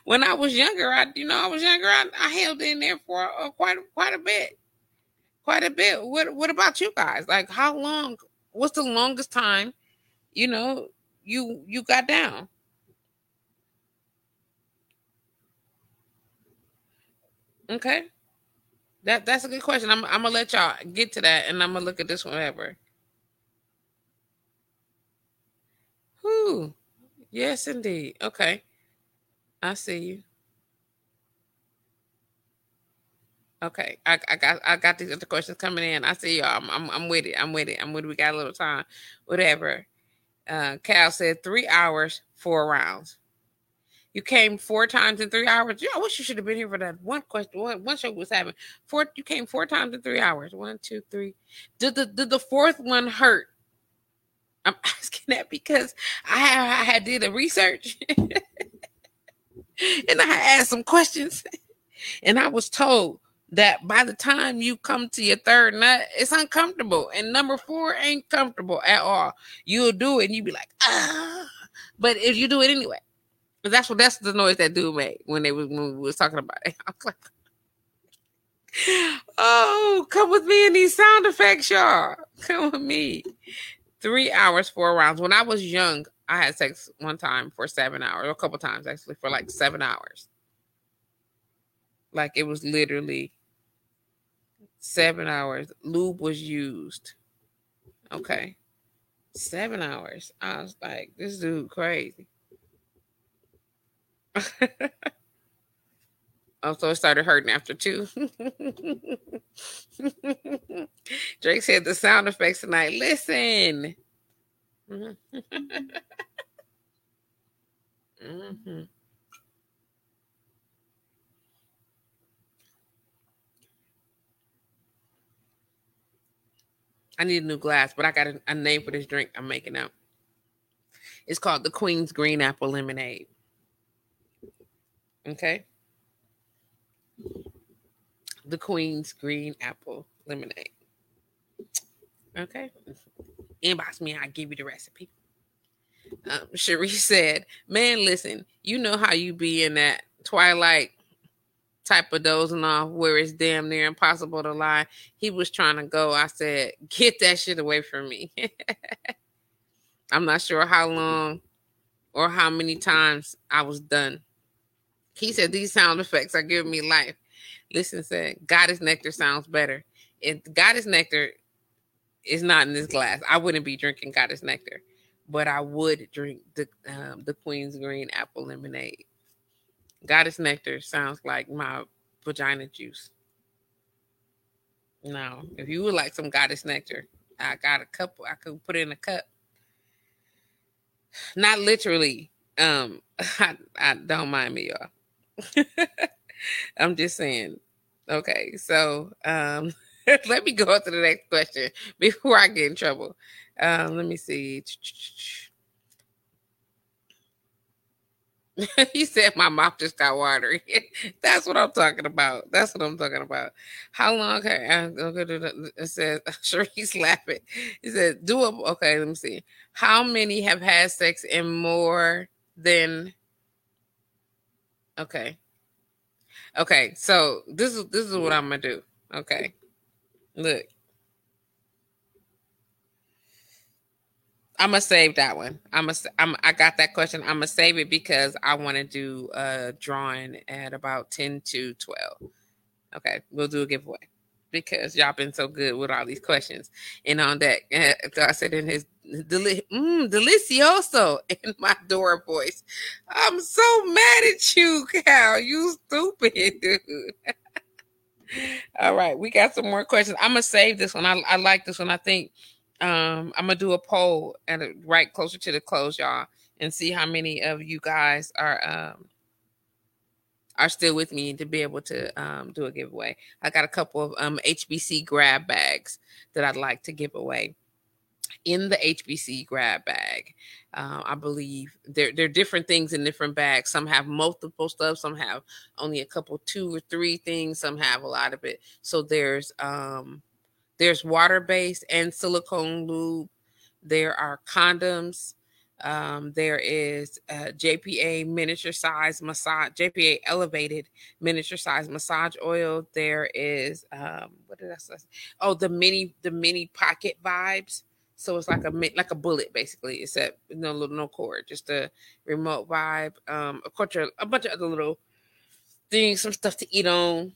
When I was younger, I you know I was younger. I, I held in there for uh, quite quite a bit, quite a bit. What what about you guys? Like, how long? What's the longest time? You know, you you got down. Okay, that that's a good question. I'm I'm gonna let y'all get to that, and I'm gonna look at this one ever. Whoo, yes indeed. Okay. I see you. Okay, I, I got I got these other questions coming in. I see y'all. I'm, I'm I'm with it. I'm with it. I'm with it. We got a little time. Whatever. Uh, Cal said three hours, four rounds. You came four times in three hours. Yeah, I wish you should have been here for that one question. One, one show was having four. You came four times in three hours. One, two, three. Did the did the fourth one hurt? I'm asking that because I I had did a research. And I asked some questions, and I was told that by the time you come to your third nut, it's uncomfortable. And number four ain't comfortable at all. You'll do it and you'll be like, ah. But if you do it anyway, because that's what that's the noise that dude made when they was, when we was talking about it. I was like, oh, come with me in these sound effects, y'all. Come with me. Three hours, four rounds. When I was young, I had sex one time for seven hours, or a couple times actually for like seven hours. Like it was literally seven hours. Lube was used. Okay. Seven hours. I was like, this dude crazy. Oh, so it started hurting after two. Drake said the sound effects tonight. Listen. Mm-hmm. I need a new glass, but I got a, a name for this drink I'm making up. It's called the Queen's Green Apple Lemonade. Okay? The Queen's Green Apple Lemonade. Okay? Inbox me, I'll give you the recipe. Um, Cherie said, man, listen, you know how you be in that twilight type of dozing off where it's damn near impossible to lie. He was trying to go. I said, get that shit away from me. I'm not sure how long or how many times I was done. He said, these sound effects are giving me life. Listen, said, Goddess Nectar sounds better. If Goddess Nectar is not in this glass, I wouldn't be drinking Goddess Nectar, but I would drink the um, the Queen's Green Apple Lemonade. Goddess Nectar sounds like my vagina juice. No, if you would like some Goddess Nectar, I got a couple. I could put it in a cup. Not literally. Um, I, I don't mind me, y'all. I'm just saying. Okay, so um, let me go to the next question before I get in trouble. Um, let me see. He said my mouth just got watery. That's what I'm talking about. That's what I'm talking about. How long? Her, it says, Cherie's laughing. He said, do a, okay, let me see. How many have had sex in more than, okay. Okay, so this is, this is what I'm going to do. Okay, look. I'm gonna save that one. I'm a, I'm, I got that question. I'm gonna save it because I want to do a drawing at about ten to twelve. Okay, we'll do a giveaway because y'all been so good with all these questions. And on that, God said in his deli- mm, delicioso in my Dora voice, I'm so mad at you, Cal. You stupid dude. All right, we got some more questions. I'm gonna save this one. I, I like this one. I think. Um, I'm gonna do a poll at a, right closer to the close, y'all, and see how many of you guys are um are still with me to be able to um do a giveaway. I got a couple of um H B C grab bags that I'd like to give away. In the H B C grab bag, um, I believe there there are different things in different bags. Some have multiple stuff, some have only a couple, two or three things, some have a lot of it. So there's um. There's water-based and silicone lube. There are condoms. Um, there is uh, J P A miniature size massage, J P A elevated miniature size massage oil. There is um, what did I say? Oh, the mini, the mini pocket vibes. So it's like a like a bullet basically, except no no cord, just a remote vibe. Um, of course, a bunch of other little things, some stuff to eat on.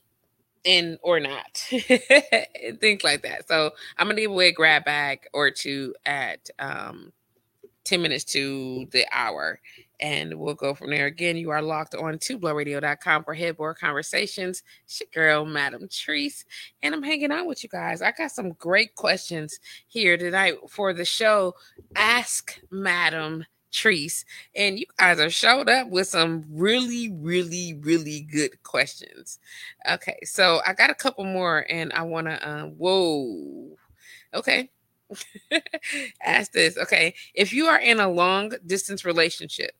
And or not, and things like that. So I'm gonna give away a grab bag or two at um, ten minutes to the hour, and we'll go from there. Again, you are locked on to blur radio dot com for Headboard Conversations. It's your girl, Madam Therese, and I'm hanging out with you guys. I got some great questions here tonight for the show. Ask Madam Therese, and you guys are showed up with some really, really, really good questions. Okay, so I got a couple more, and I want to. Um, whoa, okay. Ask this. Okay, if you are in a long distance relationship,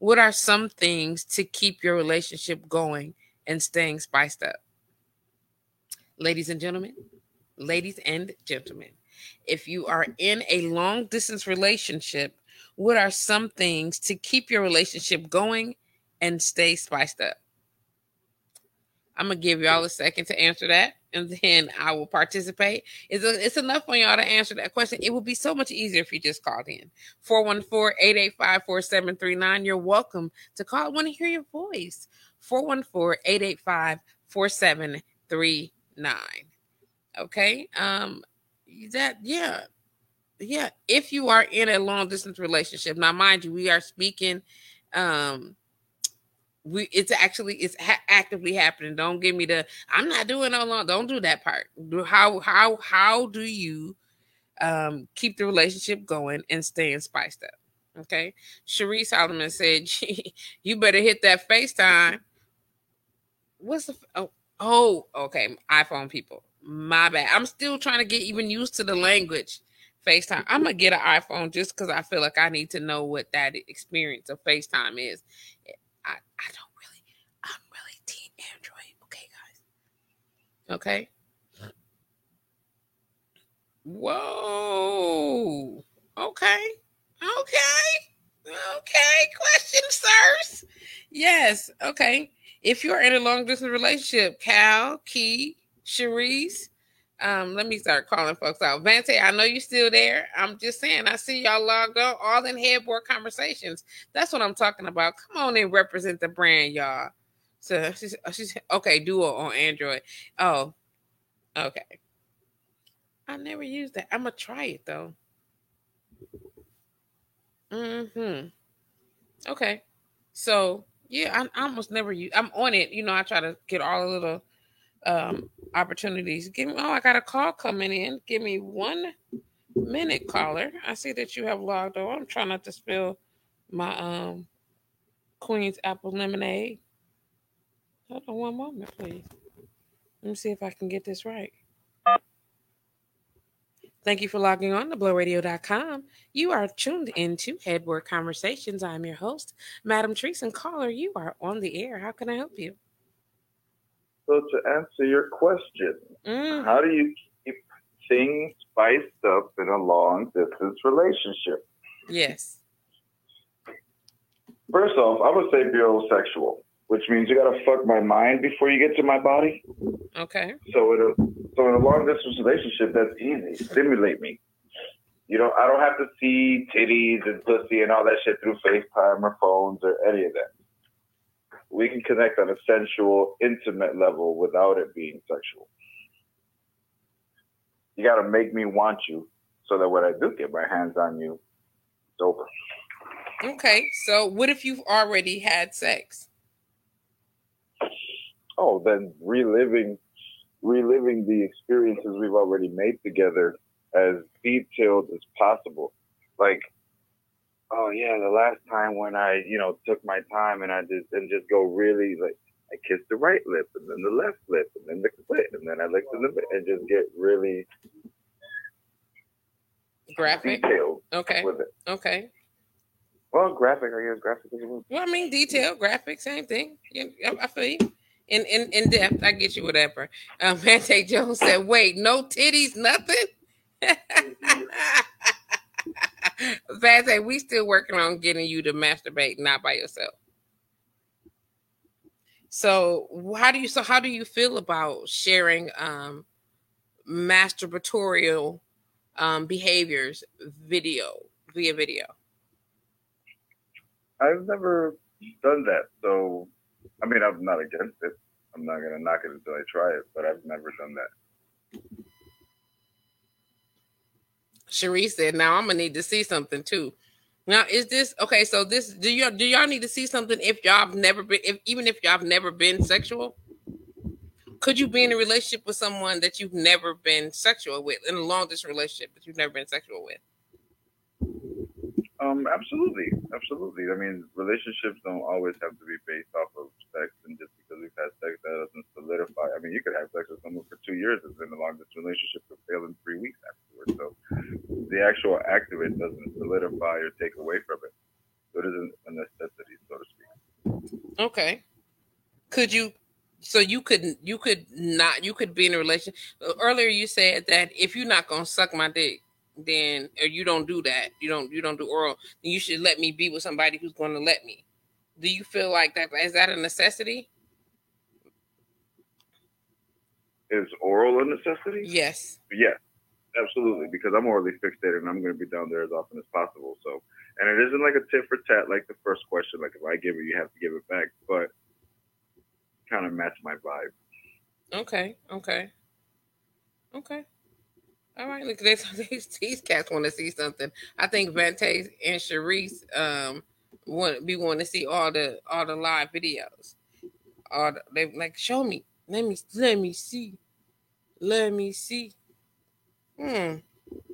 what are some things to keep your relationship going and staying spiced up? ladies and gentlemen, ladies and gentlemen, if you are in a long distance relationship, what are some things to keep your relationship going and stay spiced up? I'm going to give y'all a second to answer that, and then I will participate. It's, a, it's enough for y'all to answer that question. It would be so much easier if you just called in. four one four, eight eight five, four seven three nine. You're welcome to call. I want to hear your voice. four one four, eight eight five, four seven three nine. Okay? Um, that, yeah. Yeah. If you are in a long-distance relationship, now, mind you, we are speaking... Um, We it's actually it's ha- actively happening. Don't give me the I'm not doing no long. Don't do that part. How how how do you um keep the relationship going and staying spiced up? Okay, Cherie Solomon said, "Gee, you better hit that FaceTime." What's the oh oh okay iPhone people? My bad. I'm still trying to get even used to the language. FaceTime. I'm gonna get an iPhone just because I feel like I need to know what that experience of FaceTime is. I, I don't really, I'm really team Android. Okay, guys. Okay. Whoa. Okay. Okay. Okay. Question, sirs. Yes. Okay. If you're in a long distance relationship, Cal, Key, Cherise, um, let me start calling folks out. Vante, I know you're still there. I'm just saying, I see y'all logged on, all in Headboard Conversations. That's what I'm talking about. Come on and represent the brand, y'all. So she's, she's okay, Duo on Android. Oh, okay. I never used that. I'm going to try it, though. Mm-hmm. Okay. So, yeah, I, I almost never use. I'm on it. You know, I try to get all the little... Um, opportunities. Give me. Oh, I got a call coming in. Give me one minute, caller. I see that you have logged on. I'm trying not to spill my um Queen's apple lemonade. Hold on one moment, please. Let me see if I can get this right. Thank you for logging on to blur radio dot com. You are tuned into Headboard Conversations. I'm your host, Madam Therese, and caller, you are on the air. How can I help you? So to answer your question, mm. how do you keep things spiced up in a long-distance relationship? Yes. First off, I would say birosexual, which means you gotta fuck my mind before you get to my body. Okay. So in a so in a long-distance relationship, that's easy. Stimulate me. You know, I don't have to see titties and pussy and all that shit through FaceTime or phones or any of that. We can connect on a sensual, intimate level without it being sexual. You got to make me want you so that when I do get my hands on you, it's over. Okay. So what if you've already had sex? Oh, then reliving, reliving the experiences we've already made together as detailed as possible. Like, oh yeah, the last time when I, you know, took my time and I just and just go really like I kissed the right lip and then the left lip and then the clit and then I licked in the bit and just get really graphic. Detailed okay. With it. Okay. Well, graphic, I guess graphic is a little... Well, I mean, detailed, graphic, same thing. Yeah, I feel you. In in in depth, I get you whatever. Um, Ante Jones said, "Wait, no titties, nothing." Vance, we still working on getting you to masturbate, not by yourself. So how do you so how do you feel about sharing um, masturbatorial um, behaviors video via video? I've never done that, so I mean I'm not against it. I'm not gonna knock it until I try it, but I've never done that. Cherie said, now I'm going to need to see something too. Now, is this, okay, so this, do y'all, do y'all need to see something if y'all have never been, if even if y'all have never been sexual? Could you be in a relationship with someone that you've never been sexual with, in a long-distance relationship that you've never been sexual with? Um, absolutely, absolutely. I mean, relationships don't always have to be based off of sex, and just because we've had sex, that doesn't solidify. I mean, you could have sex with someone for two years and then the longest relationship could fail in three weeks afterwards. So the actual act of it doesn't solidify or take away from it. So it isn't a necessity, so to speak. Okay. Could you So you could you could not you could be in a relationship. Earlier you said that if you're not gonna suck my dick, then or you don't do that, you don't you don't do oral, then you should let me be with somebody who's gonna let me. Do you feel like that is that a necessity? Is oral a necessity? Yes. Yes, absolutely, because I'm orally fixated and I'm gonna be down there as often as possible. So and it isn't like a tit for tat like the first question, like if I give it, you have to give it back, but kind of match my vibe. Okay, okay, okay. All right, look, this, these, these cats want to see something. I think Vante and Sharice um want be want to see all the all the live videos. All the, they like show me. Let me let me see. Let me see. Hmm.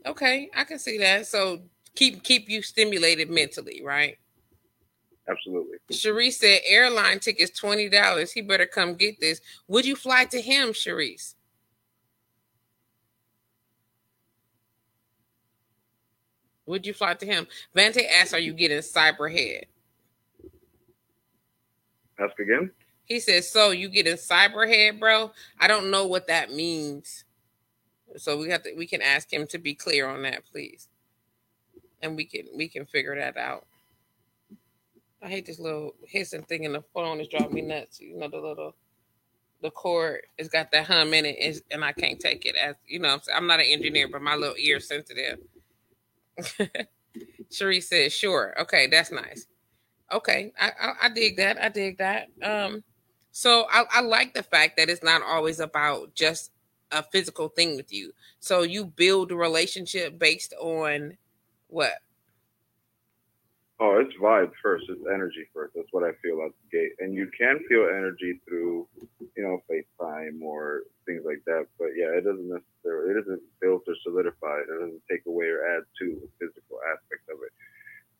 Okay, I can see that. So keep keep you stimulated mentally, right? Absolutely. Sharice said airline tickets twenty dollars. He better come get this. Would you fly to him, Sharice? Would you fly to him? Vante asked, are you getting cyberhead? Ask again? He says, so you getting cyberhead, bro? I don't know what that means. So we have to we can ask him to be clear on that, please. And we can we can figure that out. I hate this little hissing thing in the phone. It's driving me nuts. You know, the little, the cord, it's got that hum in it, and I can't take it. As you know, I'm not an engineer, but my little ear's sensitive. Sharice says, sure. Okay, that's nice. Okay, I, I, I dig that. I dig that. Um, so I, I like the fact that it's not always about just a physical thing with you. So you build a relationship based on what? Oh, it's vibe first. It's energy first. That's what I feel out the gate. And you can feel energy through, you know, FaceTime or things like that. But yeah, it doesn't necessarily, it doesn't build or solidify. It doesn't take away or add to the physical aspect of it.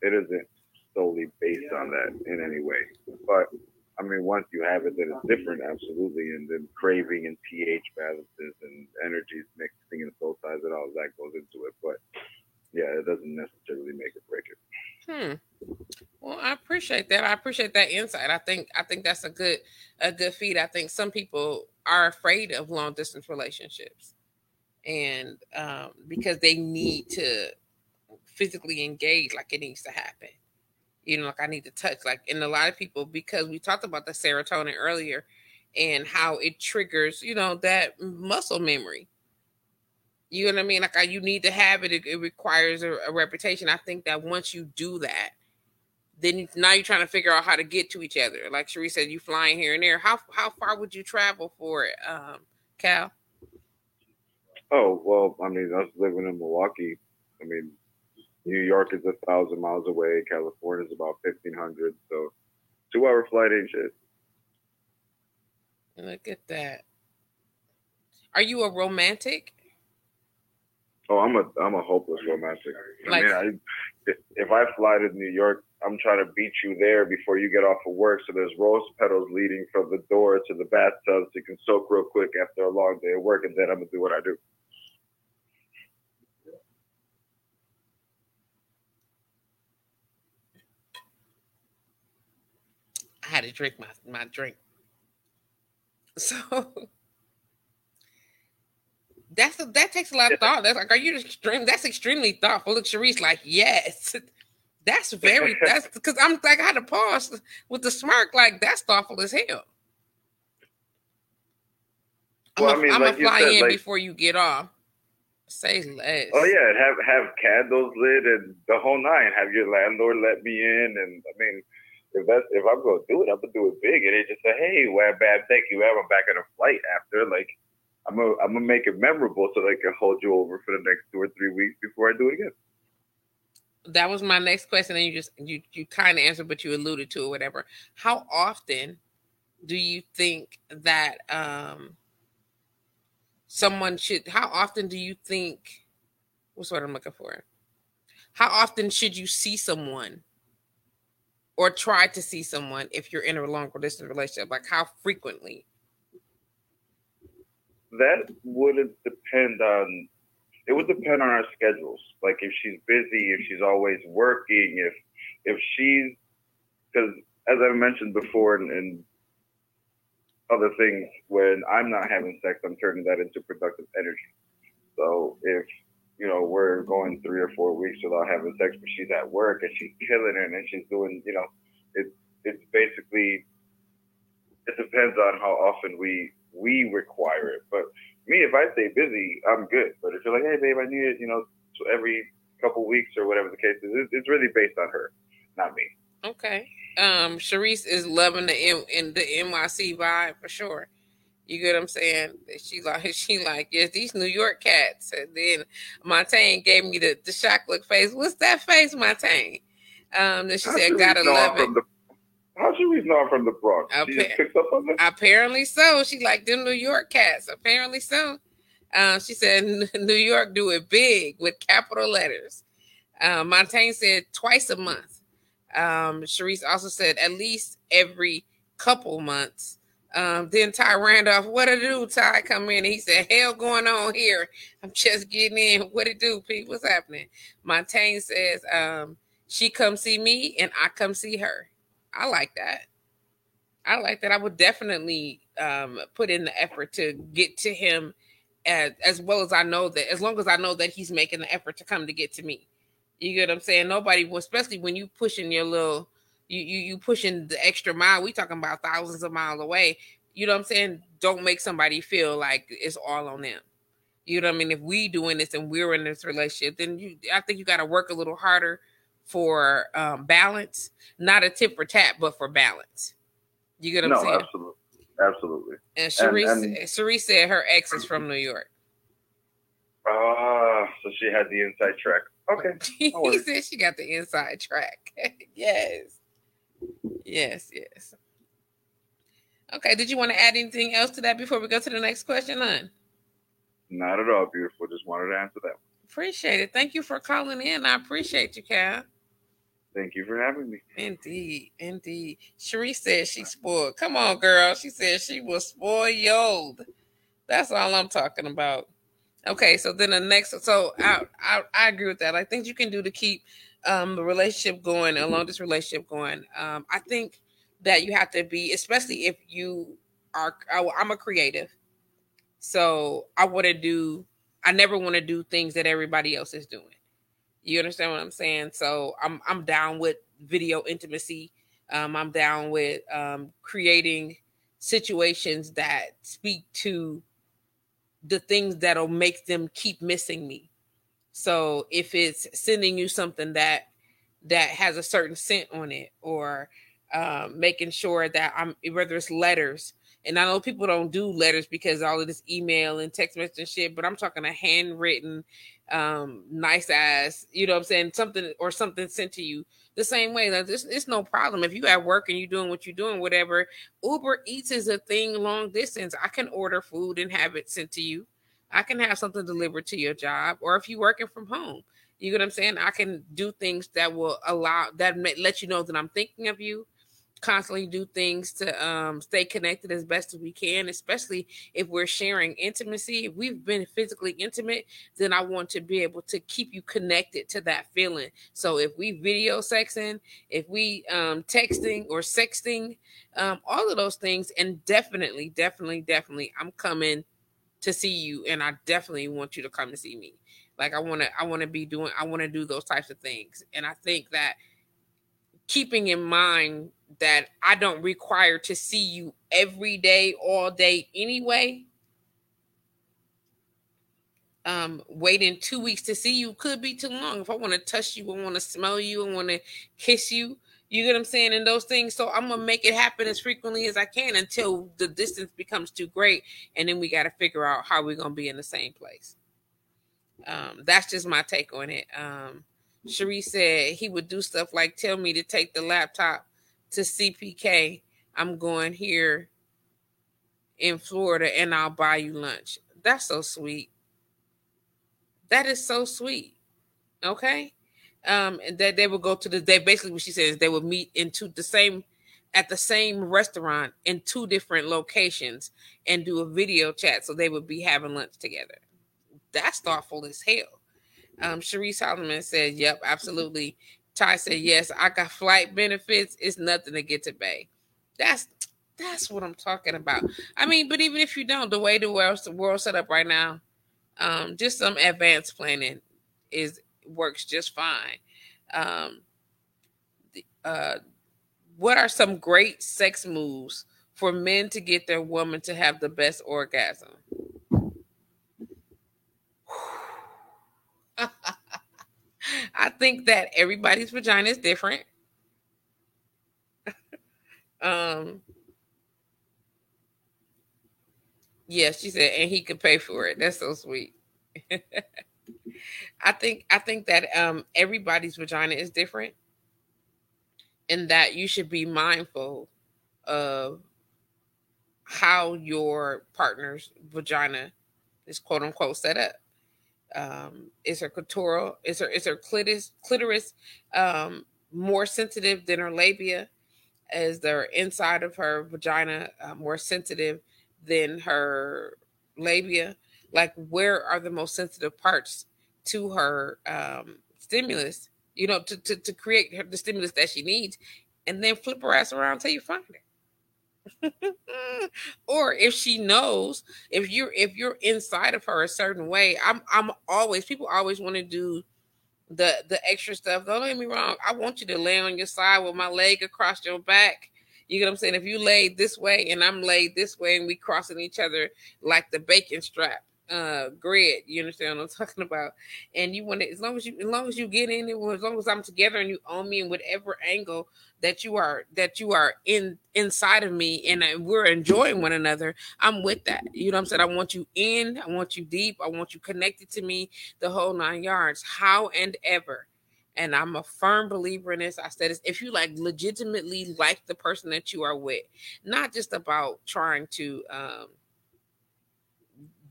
It isn't solely based yeah. on that in any way. But I mean, once you have it, then it's different. Absolutely. And then craving and pH balances and energies mixing and soul ties and all of that goes into it. But yeah, it doesn't necessarily make or break it. Hmm. Well, I appreciate that. I appreciate that insight. I think I think that's a good a good feed. I think some people are afraid of long distance relationships, and um, because they need to physically engage, like it needs to happen. You know, like I need to touch. Like, and a lot of people, because we talked about the serotonin earlier, and how it triggers, you know, that muscle memory. You know what I mean? Like, I, you need to have it. It, it requires a, a reputation. I think that once you do that, then you, now you're trying to figure out how to get to each other. Like Sharice said, you flying here and there. How how far would you travel for it, um, Cal? Oh, well, I mean, us living in Milwaukee, I mean, New York is a thousand miles away. California is about fifteen hundred. So two-hour flight ain't shit. Look at that. Are you a romantic? Oh, I'm a I'm a hopeless romantic. Like, I mean, I, if I fly to New York, I'm trying to beat you there before you get off of work. So there's rose petals leading from the door to the bathtub, so you can soak real quick after a long day of work, and then I'm gonna do what I do. I had to drink my my drink. So. That's a, that takes a lot of thought. That's like, are you extreme? That's extremely thoughtful. Look, Sharice, like, yes, that's very, that's because I'm like, I had to pause with the smirk. Like, that's thoughtful as hell. I'm well, a, I mean, I'm like a fly said, in like, before you get off. Say less. Oh yeah. Have, have candles lit and the whole nine, have your landlord let me in. And I mean, if that's, if I'm going to do it, I'm going to do it big. And they just say, hey, well, bad, thank you. I'm back on a flight after like, I'm gonna I'm gonna make it memorable so that I can hold you over for the next two or three weeks before I do it again. That was my next question, and you just you you kind of answered, but you alluded to it, whatever. How often do you think that um, someone should? How often do you think? What's what I'm looking for? How often should you see someone or try to see someone if you're in a longer distance relationship? Like how frequently? That wouldn't depend on, it would depend on our schedules. Like if she's busy, if she's always working, if, if she's, because as I mentioned before in, in other things. When I'm not having sex, I'm turning that into productive energy. So if, you know, we're going three or four weeks without having sex, but she's at work and she's killing it and she's doing, you know, it's it's basically, it depends on how often we we require it. But me, if I stay busy, I'm good. But if you're like, hey, babe, I need it, you know, every couple weeks or whatever the case is, it's, it's really based on her, not me. Okay. Um, Sharice is loving the M- in the N Y C vibe for sure. You get what I'm saying? She like, she like, yes, these New York cats. And then Montaigne gave me the, the shock look face. What's that face, Montaigne? Um, then she how said, gotta love it. The, how should we know from the Bronx? Appar- she just picked up on that? Apparently so. She like them New York cats. Apparently so. Um, she said, New York do it big with capital letters. Um, Montaigne said twice a month. Um, Sharice also said at least every couple months. Um, then Ty Randolph, what it do? Ty come in and he said, hell going on here. I'm just getting in. What it do, Pete? What's happening? Montaigne says, um, she come see me and I come see her. I like that. I like that. I would definitely um, put in the effort to get to him as, as well as I know that, as long as I know that he's making the effort to come to get to me. You get what I'm saying? Nobody, especially when you pushing your little, You, you you pushing the extra mile. We talking about thousands of miles away. You know what I'm saying? Don't make somebody feel like it's all on them. You know what I mean? If we doing this and we're in this relationship, then you, I think you got to work a little harder for um, balance. Not a tip for tap, but for balance. You get what no, I'm saying? No, absolutely. Absolutely. And Sharice, and, and, Sharice said her ex is from New York. Ah, uh, so she had the inside track. Okay. He said she got the inside track. Yes. Yes, yes. Okay, did you want to add anything else to that before we go to the next question, hon? Not at all, beautiful. Just wanted to answer that. Appreciate it. Thank you for calling in. I appreciate you, Cal. Thank you for having me. Indeed, indeed. Sharice says she's spoiled. Come on, girl. She said she was spoiled. That's all I'm talking about. Okay, so then the next, so I I, I agree with that. I think you can do to keep um the relationship going along this relationship going um I think that you have to be, especially if you are I, I'm a creative, so I want to do I never want to do things that everybody else is doing. You understand what I'm saying? So I'm I'm down with video intimacy. um I'm down with um creating situations that speak to the things that'll make them keep missing me. So if it's sending you something that that has a certain scent on it, or um, making sure that I'm, whether it's letters, and I know people don't do letters because all of this email and text message and shit, but I'm talking a handwritten, um, nice ass, you know what I'm saying, something or something sent to you the same way. Like it's, it's no problem. If you at work and you're doing what you're doing, whatever, Uber Eats is a thing long distance. I can order food and have it sent to you. I can have something delivered to your job, or if you're working from home, you get what I'm saying? I can do things that will allow, that may, let you know that I'm thinking of you, constantly do things to um, stay connected as best as we can, especially if we're sharing intimacy. If we've been physically intimate, then I want to be able to keep you connected to that feeling. So if we video sexing, if we um, texting or sexting, um, all of those things, and definitely, definitely, definitely, I'm coming to see you, and I definitely want you to come to see me. Like I want to, I want to be doing, I want to do those types of things. And I think that keeping in mind that I don't require to see you every day, all day anyway. Um, waiting two weeks to see you could be too long. If I want to touch you, I want to smell you, I want to kiss you. You get what I'm saying? And those things. So I'm going to make it happen as frequently as I can until the distance becomes too great. And then we got to figure out how we're going to be in the same place. Um, that's just my take on it. Um, Cherie said he would do stuff like tell me to take the laptop to C P K. I'm going here in Florida and I'll buy you lunch. That's so sweet. That is so sweet. Okay. Um, and that they would go to the, they basically what she says, they would meet in two, the same, at the same restaurant in two different locations and do a video chat. So they would be having lunch together. That's thoughtful as hell. Um, Cherie Solomon said, yep, absolutely. Ty said, yes, I got flight benefits. It's nothing to get to bay. That's, That's what I'm talking about. I mean, but even if you don't, the way the world the world's set up right now, um, just some advanced planning is works just fine. Um, uh, what are some great sex moves for men to get their woman to have the best orgasm? I think that everybody's vagina is different. um. Yes, she said, and he could pay for it. That's so sweet. I think I think that um, everybody's vagina is different, and that you should be mindful of how your partner's vagina is quote unquote set up. Um, is her clitoral? Is her is her clitoris clitoris um, more sensitive than her labia? Is the inside of her vagina uh, more sensitive than her labia? Like, where are the most sensitive parts to her um, stimulus, you know, to, to, to create her, the stimulus that she needs, and then flip her ass around until you find it. Or if she knows, if you're, if you're inside of her a certain way, I'm, I'm always, people always want to do the, the extra stuff. Don't get me wrong. I want you to lay on your side with my leg across your back. You get what I'm saying? If you laid this way and I'm laid this way and we crossing each other like the bacon strap, uh, grid, you understand what I'm talking about? And you want to, as long as you, as long as you get in it, as long as I'm together and you own me in whatever angle that you are, that you are in inside of me, and I, we're enjoying one another, I'm with that. You know what I'm saying? I want you in, I want you deep, I want you connected to me, the whole nine yards, how and ever. And I'm a firm believer in this. I said this, if you like legitimately like the person that you are with, not just about trying to um,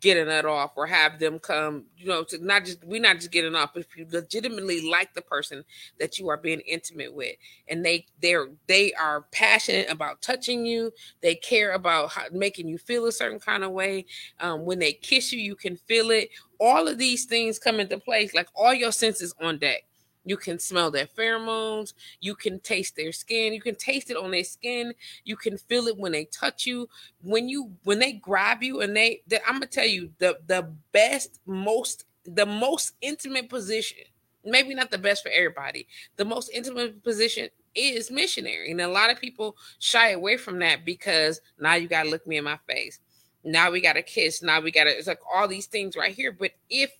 get a nut off or have them come, you know, to not just, we're not just getting off. But if you legitimately like the person that you are being intimate with, and they, they're, they are passionate about touching you, they care about how, making you feel a certain kind of way. Um, when they kiss you, you can feel it. All of these things come into place, like all your senses on deck. You can smell their pheromones. You can taste their skin. You can taste it on their skin. You can feel it when they touch you. When you, when they grab you, and they, they I'm gonna tell you the the best, most, the most intimate position. Maybe not the best for everybody. The most intimate position is missionary, and a lot of people shy away from that because now you gotta look me in my face. Now we gotta kiss. Now we gotta. It's like all these things right here. But if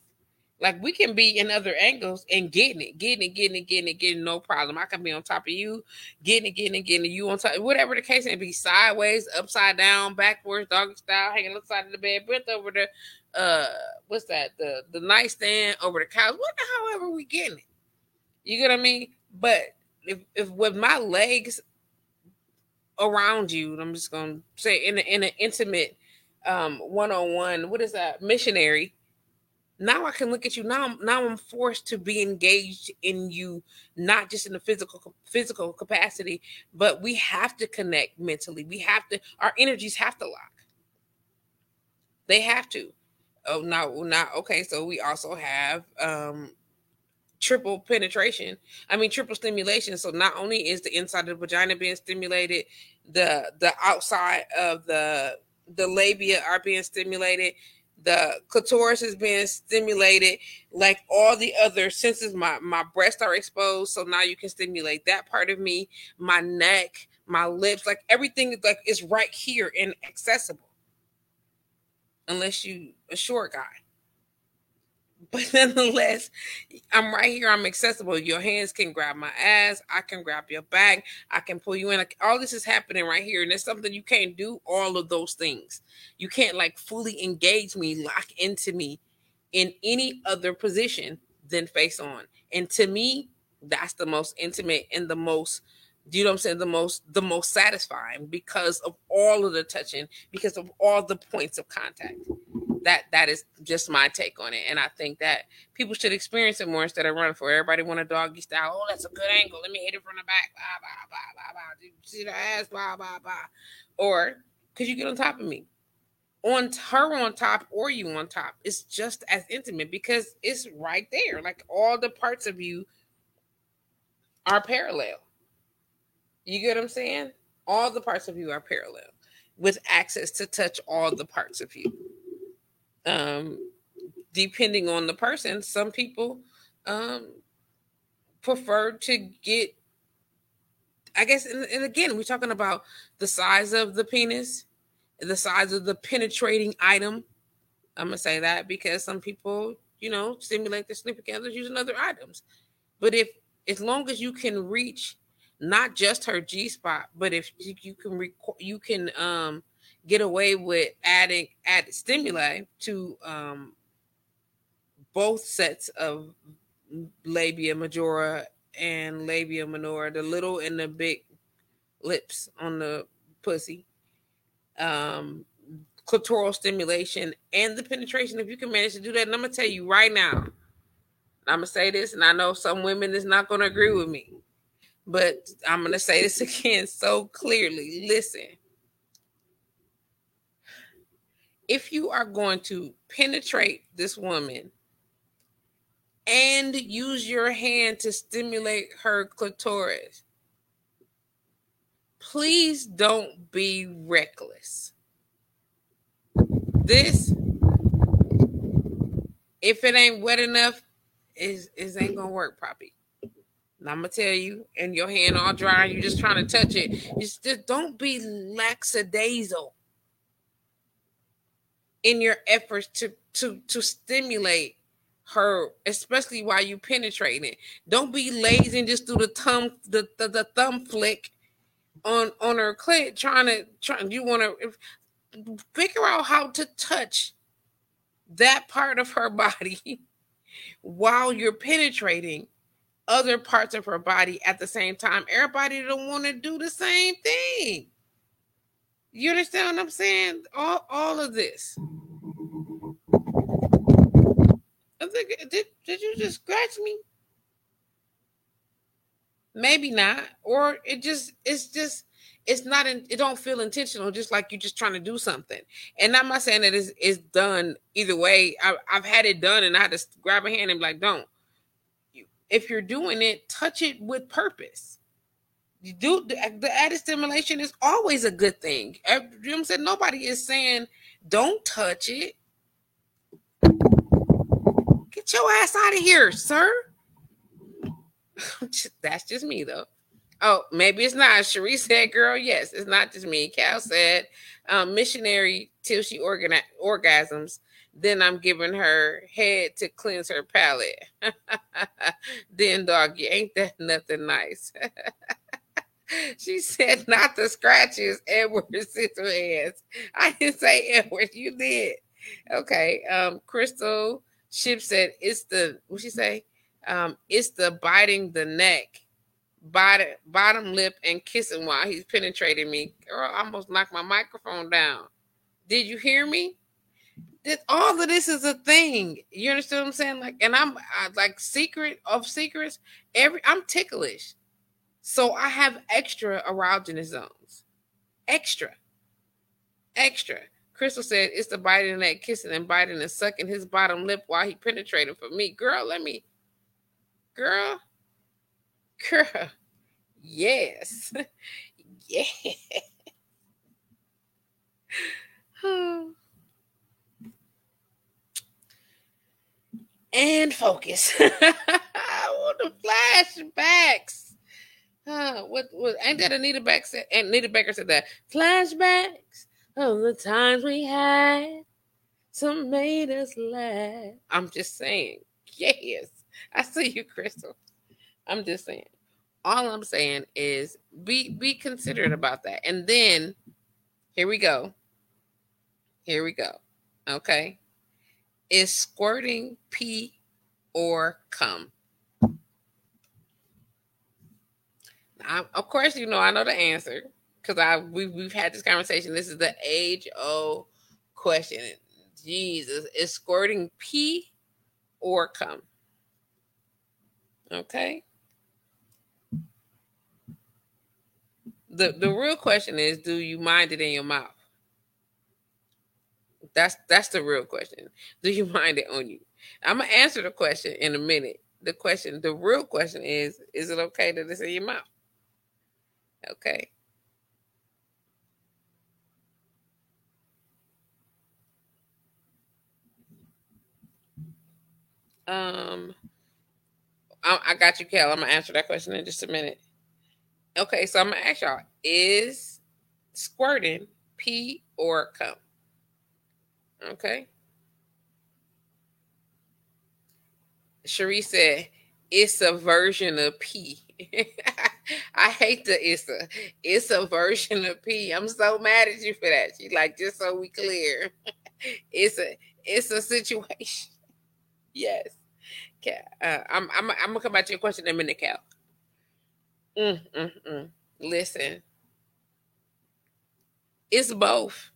Like, we can be in other angles and getting it, getting it, getting it, getting it, getting it, no problem. I can be on top of you, getting it, getting it, getting it, you on top, whatever the case may be, sideways, upside down, backwards, doggy style, hanging on the side of the bed, bent over the, uh, what's that, the the nightstand, over the couch, what the hell ever we getting it. You get what I mean? But if, if with my legs around you, I'm just going to say in, a, in an intimate um, one-on-one, what is that, missionary, now I can look at you. Now, now I'm forced to be engaged in you, not just in the physical physical capacity, but we have to connect mentally. We have to. Our energies have to lock. They have to. Oh, no, not okay. So we also have um, triple penetration. I mean, triple stimulation. So not only is the inside of the vagina being stimulated, the the outside of the the labia are being stimulated. The clitoris is being stimulated, like all the other senses. My my breasts are exposed, so now you can stimulate that part of me, my neck, my lips, like everything is like is right here and accessible. Unless you a short guy. But nonetheless, I'm right here. I'm accessible. Your hands can grab my ass. I can grab your back. I can pull you in. Like, all this is happening right here. And it's something you can't do, all of those things. You can't like fully engage me, lock into me in any other position than face on. And to me, that's the most intimate and the most, you know what I'm saying, the most, the most satisfying because of all of the touching, because of all the points of contact. That that is just my take on it, and I think that people should experience it more instead of running for it. Everybody want a doggy style. Oh, that's a good angle. Let me hit it from the back. Bah, bah, bah, bah, bah. You see the ass? Bah, bah, bah. Or because you get on top of me, on her on top, or you on top. It's just as intimate because it's right there. Like all the parts of you are parallel. You get what I'm saying? All the parts of you are parallel. with access to touch all the parts of you. Um, depending on the person, some people um, prefer to get, I guess, and, and again, we're talking about the size of the penis, the size of the penetrating item. I'm going to say that because some people, you know, stimulate their significant others using other items. But if, as long as you can reach not just her G-spot, but if you can rec- you can um, get away with adding added stimuli to um, both sets of labia majora and labia minora, the little and the big lips on the pussy, um, clitoral stimulation and the penetration, if you can manage to do that. And I'm going to tell you right now, I'm going to say this, and I know some women is not going to agree with me, but I'm going to say this again so clearly. Listen, if you are going to penetrate this woman and use your hand to stimulate her clitoris, please don't be reckless. This, if it ain't wet enough, is is ain't gonna work, Poppy. And I'm gonna tell you, and your hand all dry, and you're just trying to touch it. You just don't be lackadaisical in your efforts to to to stimulate her, especially while you penetrate it. Don't be lazy and just do the thumb the the, the thumb flick on on her clit, trying to try. You want to figure out how to touch that part of her body while you're penetrating other parts of her body at the same time. Everybody don't want to do the same thing. You understand what I'm saying? All, all of this. I think, did, did you just scratch me? Maybe not. Or it just, it's just, it's not, in, it don't feel intentional, just like you're just trying to do something. And I'm not saying that it's, it's done either way. I, I've had it done and I had to grab a hand and be like, don't. You, if you're doing it, touch it with purpose. You do the, the added stimulation is always a good thing. You know what I'm saying? Nobody is saying, don't touch it. Get your ass out of here, sir. That's just me, though. Oh, maybe it's not. Cherie said, girl, yes, it's not just me. Cal said, um, missionary till she organ- orgasms. Then I'm giving her head to cleanse her palate. Then, doggy, ain't that nothing nice? She said, not the scratches, Edward's sister hands. I didn't say Edward. You did. Okay. Um, Crystal Ship said, it's the, what'd she say? Um, it's the biting the neck, bottom bottom lip and kissing while he's penetrating me. Girl, I almost knocked my microphone down. Did you hear me? This, all of this is a thing. You understand what I'm saying? Like, and I'm I, like secret of secrets. Every I'm ticklish, so I have extra erogenous zones. Extra, extra. Crystal said it's the biting that kissing and biting and sucking his bottom lip while he penetrating for me. Girl, let me. Girl. Girl, yes, yeah. Hmm. And focus. I want the flashbacks. Huh? What? What? Ain't that Anita Beck said? Anita Becker said that flashbacks of the times we had, some made us laugh. I'm just saying. Yes, I see you, Crystal. I'm just saying. All I'm saying is be be considerate about that. And then, here we go. Here we go. Okay. Is squirting pee or cum? Now, of course, you know, I know the answer because I we, we've had this conversation. This is the age-old question. Jesus, is squirting pee or cum? Okay. The the real question is, do you mind it in your mouth? That's that's the real question. Do you mind it on you? I'm going to answer the question in a minute. The question, the real question is, is it okay that it's in your mouth? Okay. Um, I, I got you, Cal. I'm going to answer that question in just a minute. Okay, so I'm going to ask y'all, is squirting pee or cum? Okay. Cherie said, it's a version of pee. I hate the it's a, it's a version of pee. I'm so mad at you for that. She's like, just so we clear. it's a it's a situation. Yes. Okay. Uh, I'm, I'm, I'm going to come back to your question in a minute, Cal. Mm, mm, mm. Listen. It's both.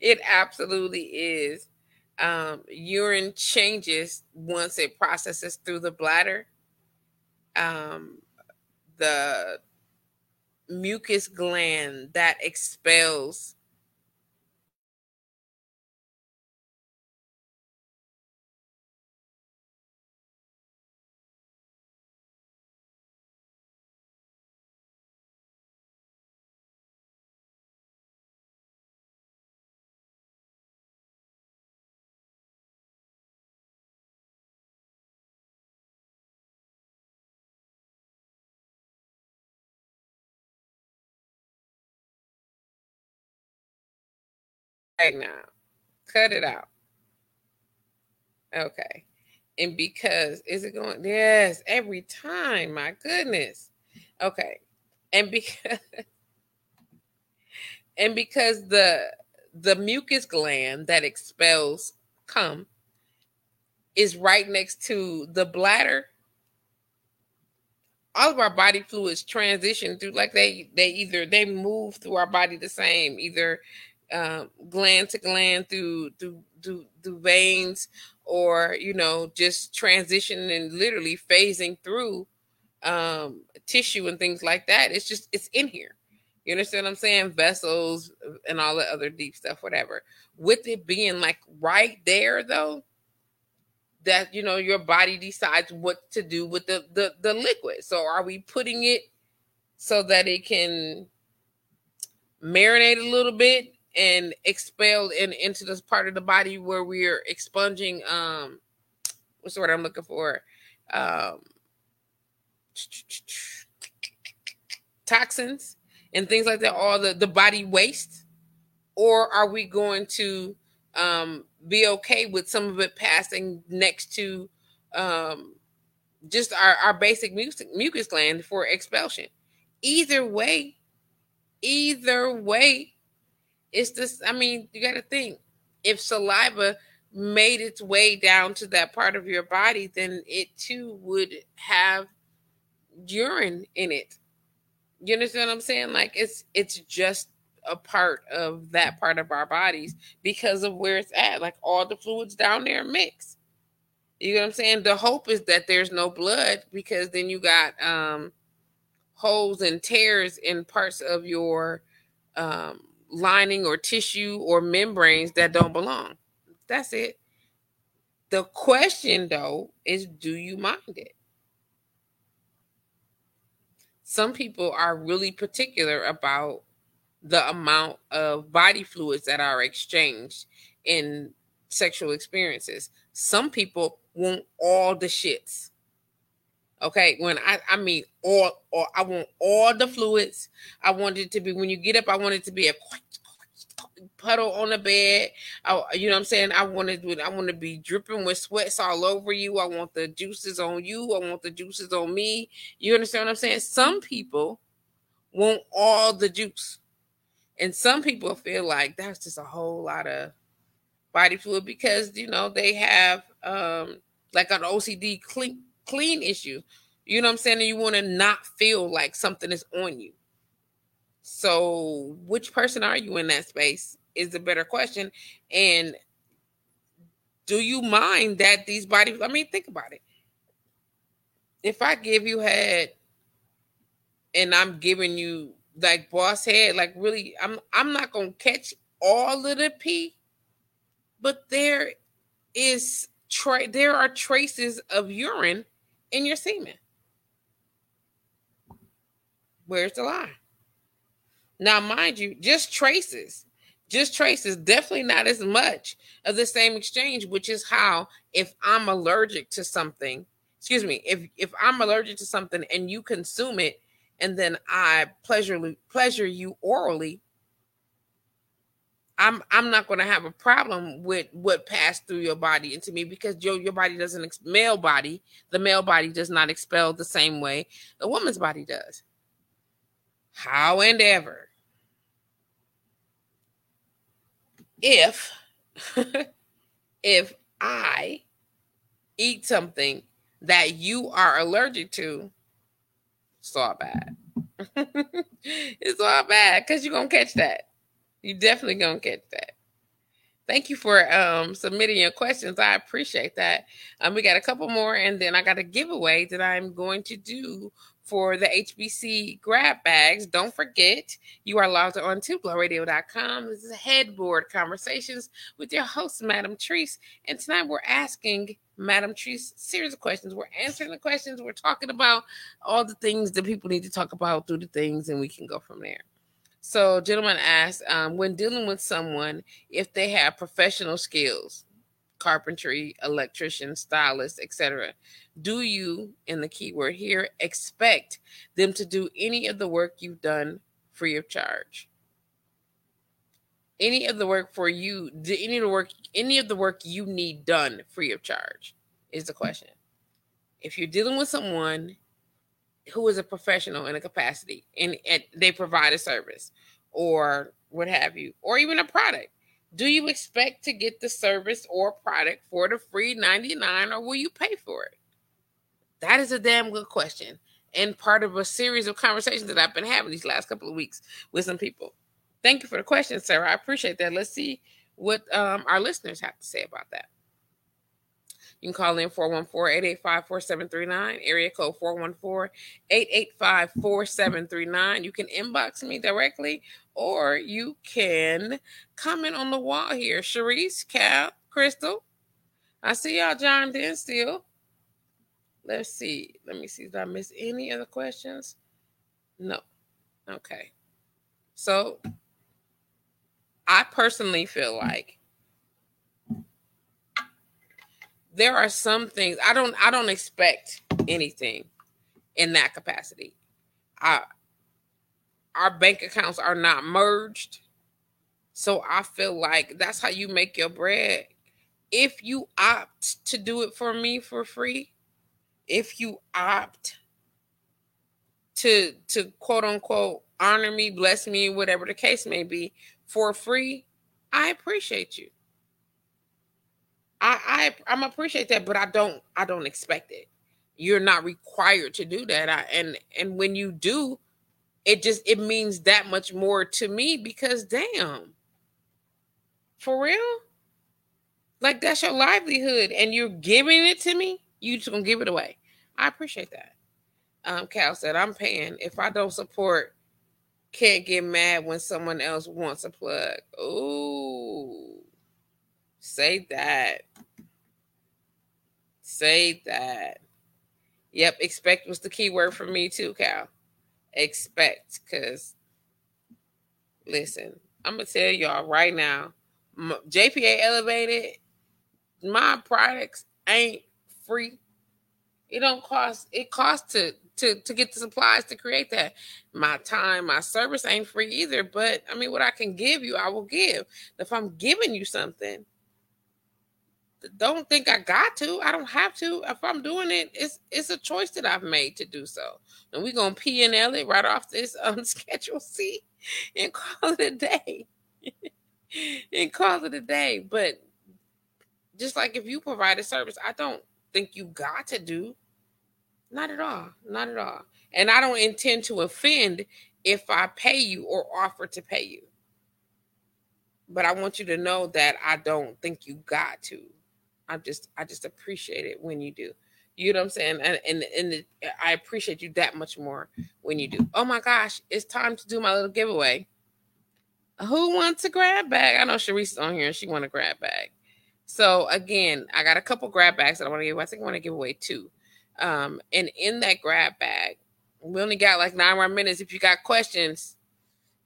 It absolutely is. Um, urine changes once it processes through the bladder. Um, the mucus gland that expels right now, cut it out. Okay, and because is it going? Yes, every time. My goodness. Okay, and because and because the the mucus gland that expels cum is right next to the bladder. All of our body fluids transition through, like they they either they move through our body the same, either. Um, gland to gland through, through through through veins, or you know, just transitioning and literally phasing through um, tissue and things like that. It's just it's in here. You understand what I'm saying? Vessels and all the other deep stuff, whatever. With it being like right there, though, that you know, your body decides what to do with the the, the liquid. So, are we putting it so that it can marinate a little bit and expelled in, into this part of the body where we're expunging, um, what's the word I'm looking for? Um, toxins and things like that, all the, the body waste? Or are we going to um, be okay with some of it passing next to um, just our, our basic mucus, mucus gland for expulsion? Either way, either way, it's this, I mean, you got to think, if saliva made its way down to that part of your body, then it too would have urine in it. You understand what I'm saying? Like it's, it's just a part of that part of our bodies because of where it's at. Like all the fluids down there mix. You know what I'm saying? The hope is that there's no blood, because then you got um, holes and tears in parts of your um lining or tissue or membranes that don't belong. That's it. The question, though, is do you mind it? Some people are really particular about the amount of body fluids that are exchanged in sexual experiences. Some people want all the shits. Okay, when I, I mean all, all, I want all the fluids. I want it to be, when you get up, I want it to be a puddle on the bed. I, you know what I'm saying? I want it, I want to be dripping with sweats all over you. I want the juices on you. I want the juices on me. You understand what I'm saying? Some people want all the juice. And some people feel like that's just a whole lot of body fluid because, you know, they have um, like an O C D clink. Clean issue, you know what I'm saying? And you want to not feel like something is on you. So which person are you in that space is the better question. And do you mind that these bodies, I mean, think about it. If I give you head and I'm giving you like boss head, like really, I'm, I'm not going to catch all of the pee, but there is, tra- there are traces of urine in your semen. Where's the line? Now, mind you, just traces. Just trace is definitely not as much of the same exchange, which is how if I'm allergic to something, excuse me, if, if I'm allergic to something and you consume it and then I pleasure, pleasure you orally, I'm I'm not going to have a problem with what passed through your body into me, because your, your body doesn't, ex- male body, the male body does not expel the same way the woman's body does. How and ever. If, if I eat something that you are allergic to, it's all bad. It's all bad, because you're going to catch that. You're definitely going to catch that. Thank you for um, submitting your questions. I appreciate that. Um, we got a couple more, and then I got a giveaway that I'm going to do for the H B C grab bags. Don't forget, you are logged on to blur radio dot com. This is Headboard Conversations with your host, Madam Therese. And tonight we're asking Madam Therese a series of questions. We're answering the questions. We're talking about all the things that people need to talk about through the things, and we can go from there. So, gentleman asked, um, when dealing with someone, if they have professional skills, carpentry, electrician, stylist, et cetera, do you, and the keyword here, expect them to do any of the work you've done free of charge? Any of the work for you, any of the work, any of the work you need done free of charge is the question. If you're dealing with someone who is a professional in a capacity and, and they provide a service or what have you, or even a product, do you expect to get the service or product for the free ninety-nine, or will you pay for it? That is a damn good question, and part of a series of conversations that I've been having these last couple of weeks with some people. Thank you for the question, Sarah. I appreciate that. Let's see what um, our listeners have to say about that. You can call in four one four, eight eight five, four seven three nine, area code four one four, eight eight five, four seven three nine. You can inbox me directly, or you can comment on the wall here. Sharice, Cal, Crystal, I see y'all joined in still. Let's see. Let me see. Did I miss any other questions? No. Okay. So I personally feel like there are some things I don't I don't expect anything in that capacity. I, our bank accounts are not merged. So I feel like that's how you make your bread. If you opt to do it for me for free, if you opt to to quote unquote honor me, bless me, whatever the case may be, for free, I appreciate you. I, I I'm appreciate that, but I don't I don't expect it. You're not required to do that. I, and and when you do, it just it means that much more to me, because damn, for real, like that's your livelihood and you're giving it to me. You just gonna give it away. I appreciate that. Um, Cal said, I'm paying. If I don't support, can't get mad when someone else wants a plug. Ooh. Say that. Say that. Yep, expect was the key word for me too, Cal. Expect, because, listen, I'm going to tell y'all right now, J P A elevated, my products ain't free. It don't cost, it costs to, to, to get the supplies to create that. My time, my service ain't free either, but, I mean, what I can give you, I will give. If I'm giving you something, don't think I got to. I don't have to. If I'm doing it, it's it's a choice that I've made to do so. And we're going to P and L it right off this um, Schedule C and call it a day. and call it a day. But just like if you provide a service, I don't think you got to do. Not at all. Not at all. And I don't intend to offend if I pay you or offer to pay you. But I want you to know that I don't think you got to. I just, I just appreciate it when you do. You know what I'm saying? And and, and the, I appreciate you that much more when you do. Oh my gosh, it's time to do my little giveaway. Who wants a grab bag? I know Sharice is on here and she wants a grab bag. So again, I got a couple grab bags that I want to give away. I think I want to give away two. Um, and in that grab bag, we only got like nine more minutes. If you got questions,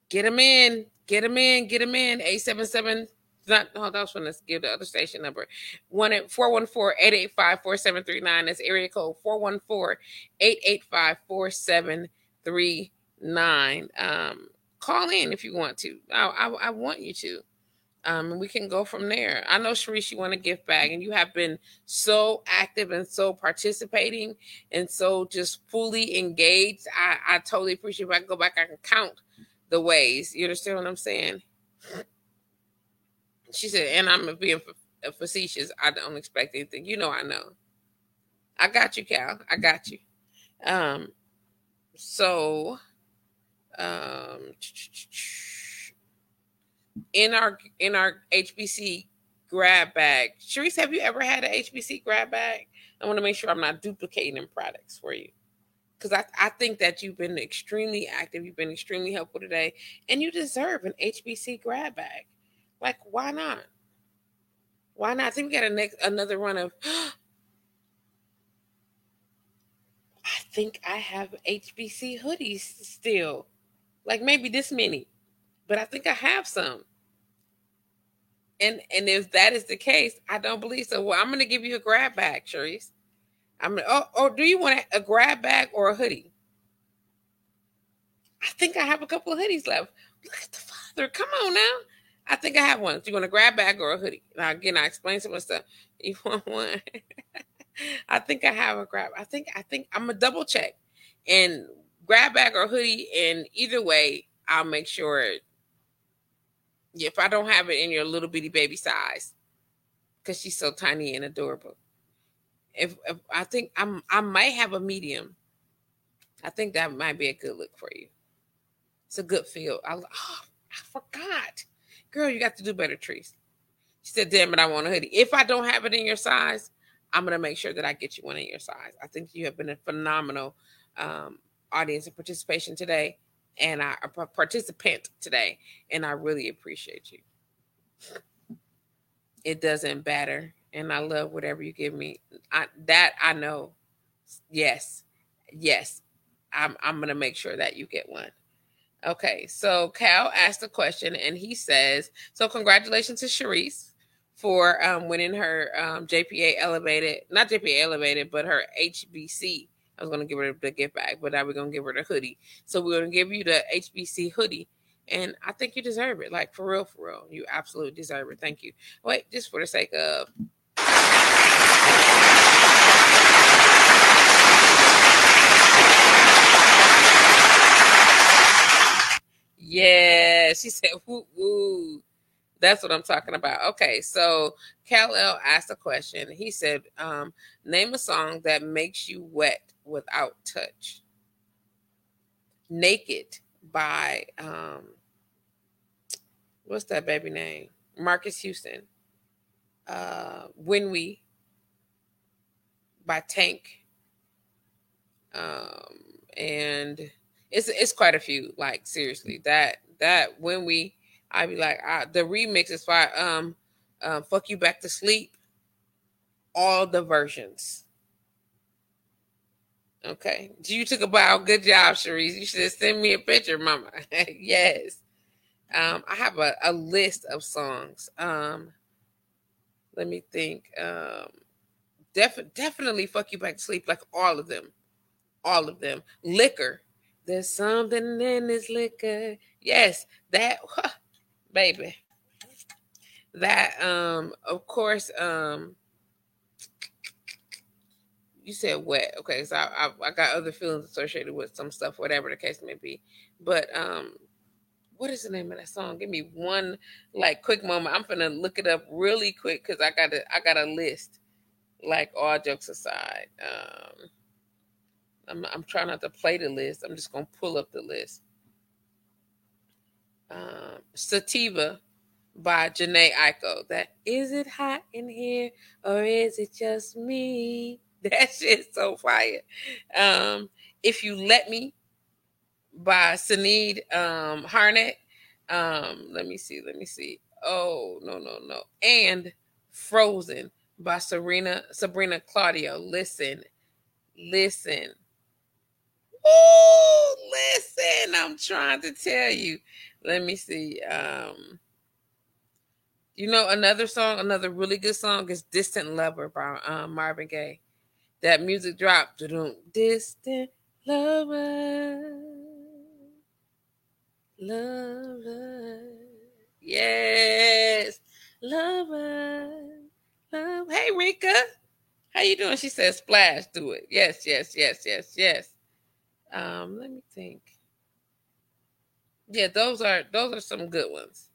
get them in. Get them in, get them in. eight seven seven, not, hold on, I was going to give the other station number. four one four, eight eight five, four seven three nine. That's area code four one four, eight eight five, four seven three nine. Um, call in if you want to. I, I, I want you to. Um, and we can go from there. I know, Sharice, you want to give back, and you have been so active and so participating and so just fully engaged. I, I totally appreciate it. If I can go back, I can count the ways. You understand what I'm saying? She said, and I'm being facetious. I don't expect anything. You know, I know. I got you, Cal. I got you. Um, so, um, in our in our H B C grab bag, Sharice, have you ever had an H B C grab bag? I want to make sure I'm not duplicating them products for you, because I, I think that you've been extremely active. You've been extremely helpful today, and you deserve an H B C grab bag. Like, why not? Why not? I think we got a next another run of. I think I have H B C hoodies still, like maybe this many. But I think I have some. And and if that is the case, I don't believe so. Well, I'm going to give you a grab bag, Sharice. I'm gonna, oh, or do you want a grab bag or a hoodie? I think I have a couple of hoodies left. Look at the father. Come on now. I think I have one. Do you want a grab bag or a hoodie? Now, again, I explained some of the stuff. You want one? I think I have a grab. I think, I think I'm going to double check. And grab bag or hoodie, and either way, I'll make sure it, if I don't have it in your little bitty baby size, because she's so tiny and adorable. If, if I think I'm, I might have a medium. I think that might be a good look for you. It's a good feel. I, oh, I forgot. Girl, you got to do better, Therese. She said, damn it, I want a hoodie. If I don't have it in your size, I'm going to make sure that I get you one in your size. I think you have been a phenomenal um, audience and participation today. And I, a participant today, and I really appreciate you. It doesn't matter, and I love whatever you give me. I, that I know, yes, yes, I'm I'm gonna make sure that you get one. Okay, so Cal asked the question, and he says, "So congratulations to Sharice for um, winning her um, J P A elevated, not J P A elevated, but her H B C." I was going to give her the gift bag, but now we're going to give her the hoodie. So we're going to give you the H B C hoodie, and I think you deserve it. Like, for real, for real. You absolutely deserve it. Thank you. Wait, just for the sake of... Yeah, she said, woo, woo. That's what I'm talking about. Okay, so Cal-El asked a question. He said, um, name a song that makes you wet without touch. Naked by um what's that baby name, Marcus Houston. uh When We by Tank, um and it's it's quite a few. Like, seriously, that that When We, I'd be like, I, the remix is by um uh, Fuck You Back to Sleep, all the versions. Okay. You took a bow. Good job, Sharice. You should send me a picture, mama. Yes. Um, I have a, a list of songs. Um, let me think. Um, def- definitely Fuck You Back to Sleep. Like, all of them. All of them. Liquor. There's something in this liquor. Yes. That, huh, baby. That, um, of course, um, you said wet. Okay, so I, I I got other feelings associated with some stuff, whatever the case may be. But um, what is the name of that song? Give me one, like, quick moment. I'm gonna look it up really quick, because I got a I got a list. Like, all jokes aside, um, I'm I'm trying not to play the list. I'm just gonna pull up the list. Um, Sativa by Janae Aiko. That is it hot in here, or is it just me? That shit's so fire. Um, If You Let Me by Sinead um, Harnett. Um, let me see. Let me see. Oh, no, no, no. And Frozen by Serena, Sabrina Claudio. Listen. Listen. Ooh, listen, I'm trying to tell you. Let me see. Um, you know, another song, another really good song is Distant Lover by um, Marvin Gaye. That music drop. Distant Lover. Lover. Yes. Lover. Love. Hey, Rika. How you doing? She says splash through it. Yes, yes, yes, yes, yes. Um, let me think. Yeah, those are those are some good ones.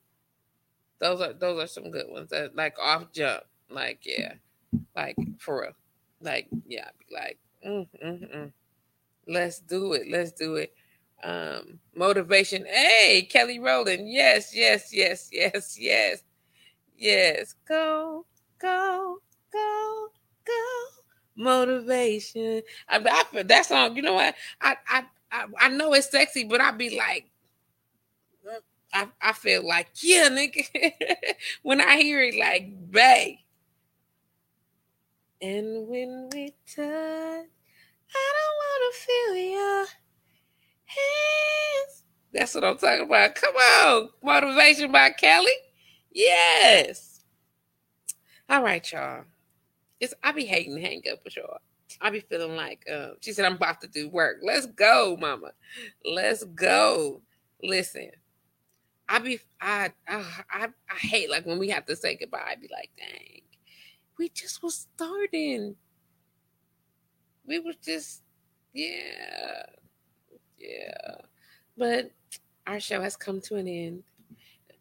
Those are those are some good ones. That, like, off jump. Like, yeah. Like, for real. Like, yeah, like, mm, mm, mm. Let's do it. Let's do it. Um, motivation. Hey, Kelly Rowland. Yes, yes, yes, yes, yes. Yes. Go, go, go, go. Motivation. I, I feel that song, you know what? I, I I I know it's sexy, but I be like, I, I feel like, yeah, nigga. When I hear it, like, bae. And when we touch, I don't want to feel your hands. That's what I'm talking about. Come on. Motivation by Kelly. Yes. All right, y'all. It's, I be hating to hang up with y'all. I be feeling like, uh, she said, I'm about to do work. Let's go, mama. Let's go. Listen. I be, I, I, I, I hate, like, when we have to say goodbye. I be like, dang. We just was starting. We were just, yeah, yeah. But our show has come to an end.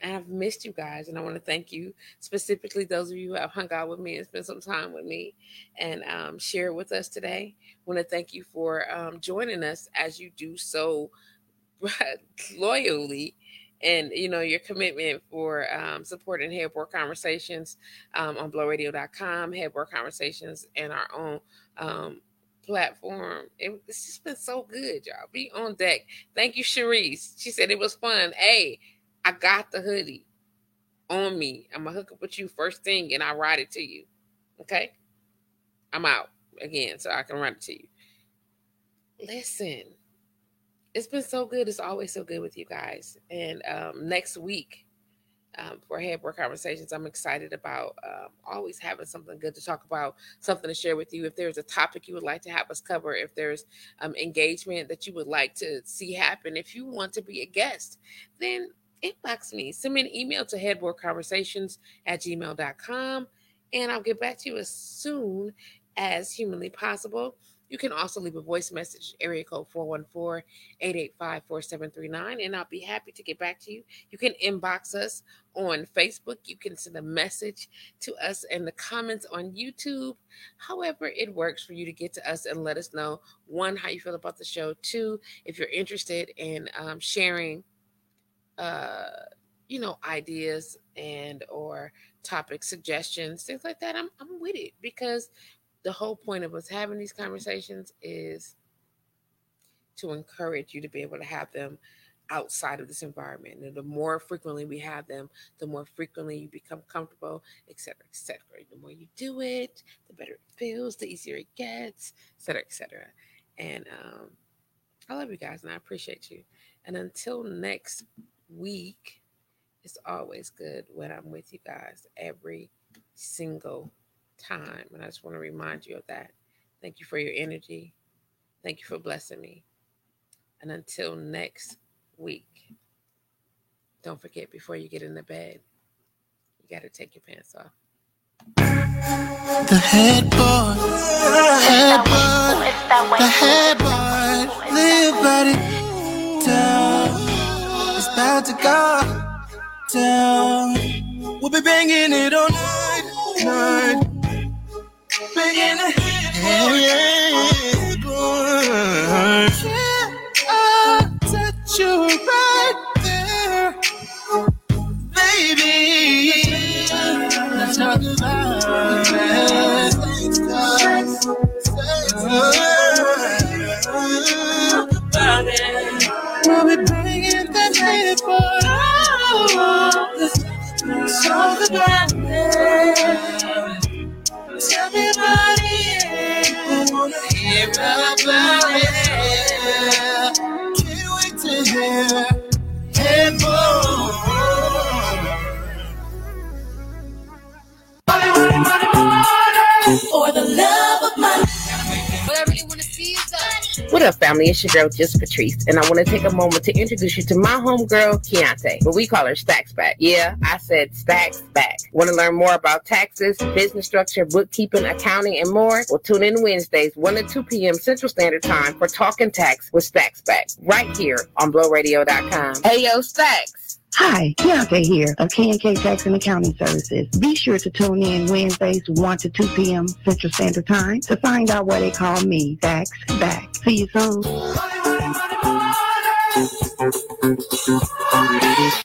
And I've missed you guys, and I want to thank you, specifically those of you who have hung out with me and spent some time with me and um, shared with us today. I want to thank you for um, joining us as you do so loyally. And, you know, your commitment for um, supporting Headboard Conversations um, on Blur Radio dot com, Headboard Conversations, and our own um, platform. It, it's just been so good, y'all. Be on deck. Thank you, Cherise. She said it was fun. Hey, I got the hoodie on me. I'm going to hook up with you first thing, and I'll ride it to you. Okay? I'm out again, so I can ride it to you. Listen. It's been so good. It's always so good with you guys. And um, next week um, for Headboard Conversations, I'm excited about um, always having something good to talk about, something to share with you. If there's a topic you would like to have us cover, if there's um, engagement that you would like to see happen, if you want to be a guest, then inbox me. Send me an email to headboard conversations at gmail dot com, and I'll get back to you as soon as humanly possible. You can also leave a voice message, area code four one four, eight eight five, four seven three nine, and I'll be happy to get back to you. You can inbox us on Facebook. You can send a message to us in the comments on YouTube. However it works for you to get to us and let us know, one, how you feel about the show, two, if you're interested in um, sharing, uh, you know, ideas and or topic suggestions, things like that. I'm, I'm with it, because the whole point of us having these conversations is to encourage you to be able to have them outside of this environment. And the more frequently we have them, the more frequently you become comfortable, et cetera, et cetera. The more you do it, the better it feels, the easier it gets, et cetera, et cetera. And um, I love you guys, and I appreciate you. And until next week, it's always good when I'm with you guys every single time, and I just want to remind you of that. Thank you for your energy. Thank you for blessing me. And until next week, don't forget, before you get in the bed, you got to take your pants off. The headboard, headboard, the headboard, live by it down. It's about to go down. We'll be banging it all night, night. Banging the headboard, headboard. Yeah, I'll touch you right there, baby. Let's talk about it. Let's talk about it. We'll be banging the headboard. Oh, let's talk about it. Tell me about it. I wanna hear about it. here. Headboard. Money, money, money, money. For the love of money. What I really want to see is that. What up, family? It's your girl, Just Patrice, and I want to take a moment to introduce you to my homegirl, Keontae, but we call her Stacks Back. Yeah, I said Stacks Back. Want to learn more about taxes, business structure, bookkeeping, accounting, and more? Well, tune in Wednesdays, one to two p.m. Central Standard Time for Talking Tax with Stacks Back, right here on Blur Radio dot com. Hey, yo, Stacks. Hi, Keontae here of K and K Tax and Accounting Services. Be sure to tune in Wednesdays, one to two p.m. Central Standard Time to find out why they call me Tax Back. See you soon. Money, money, money, money.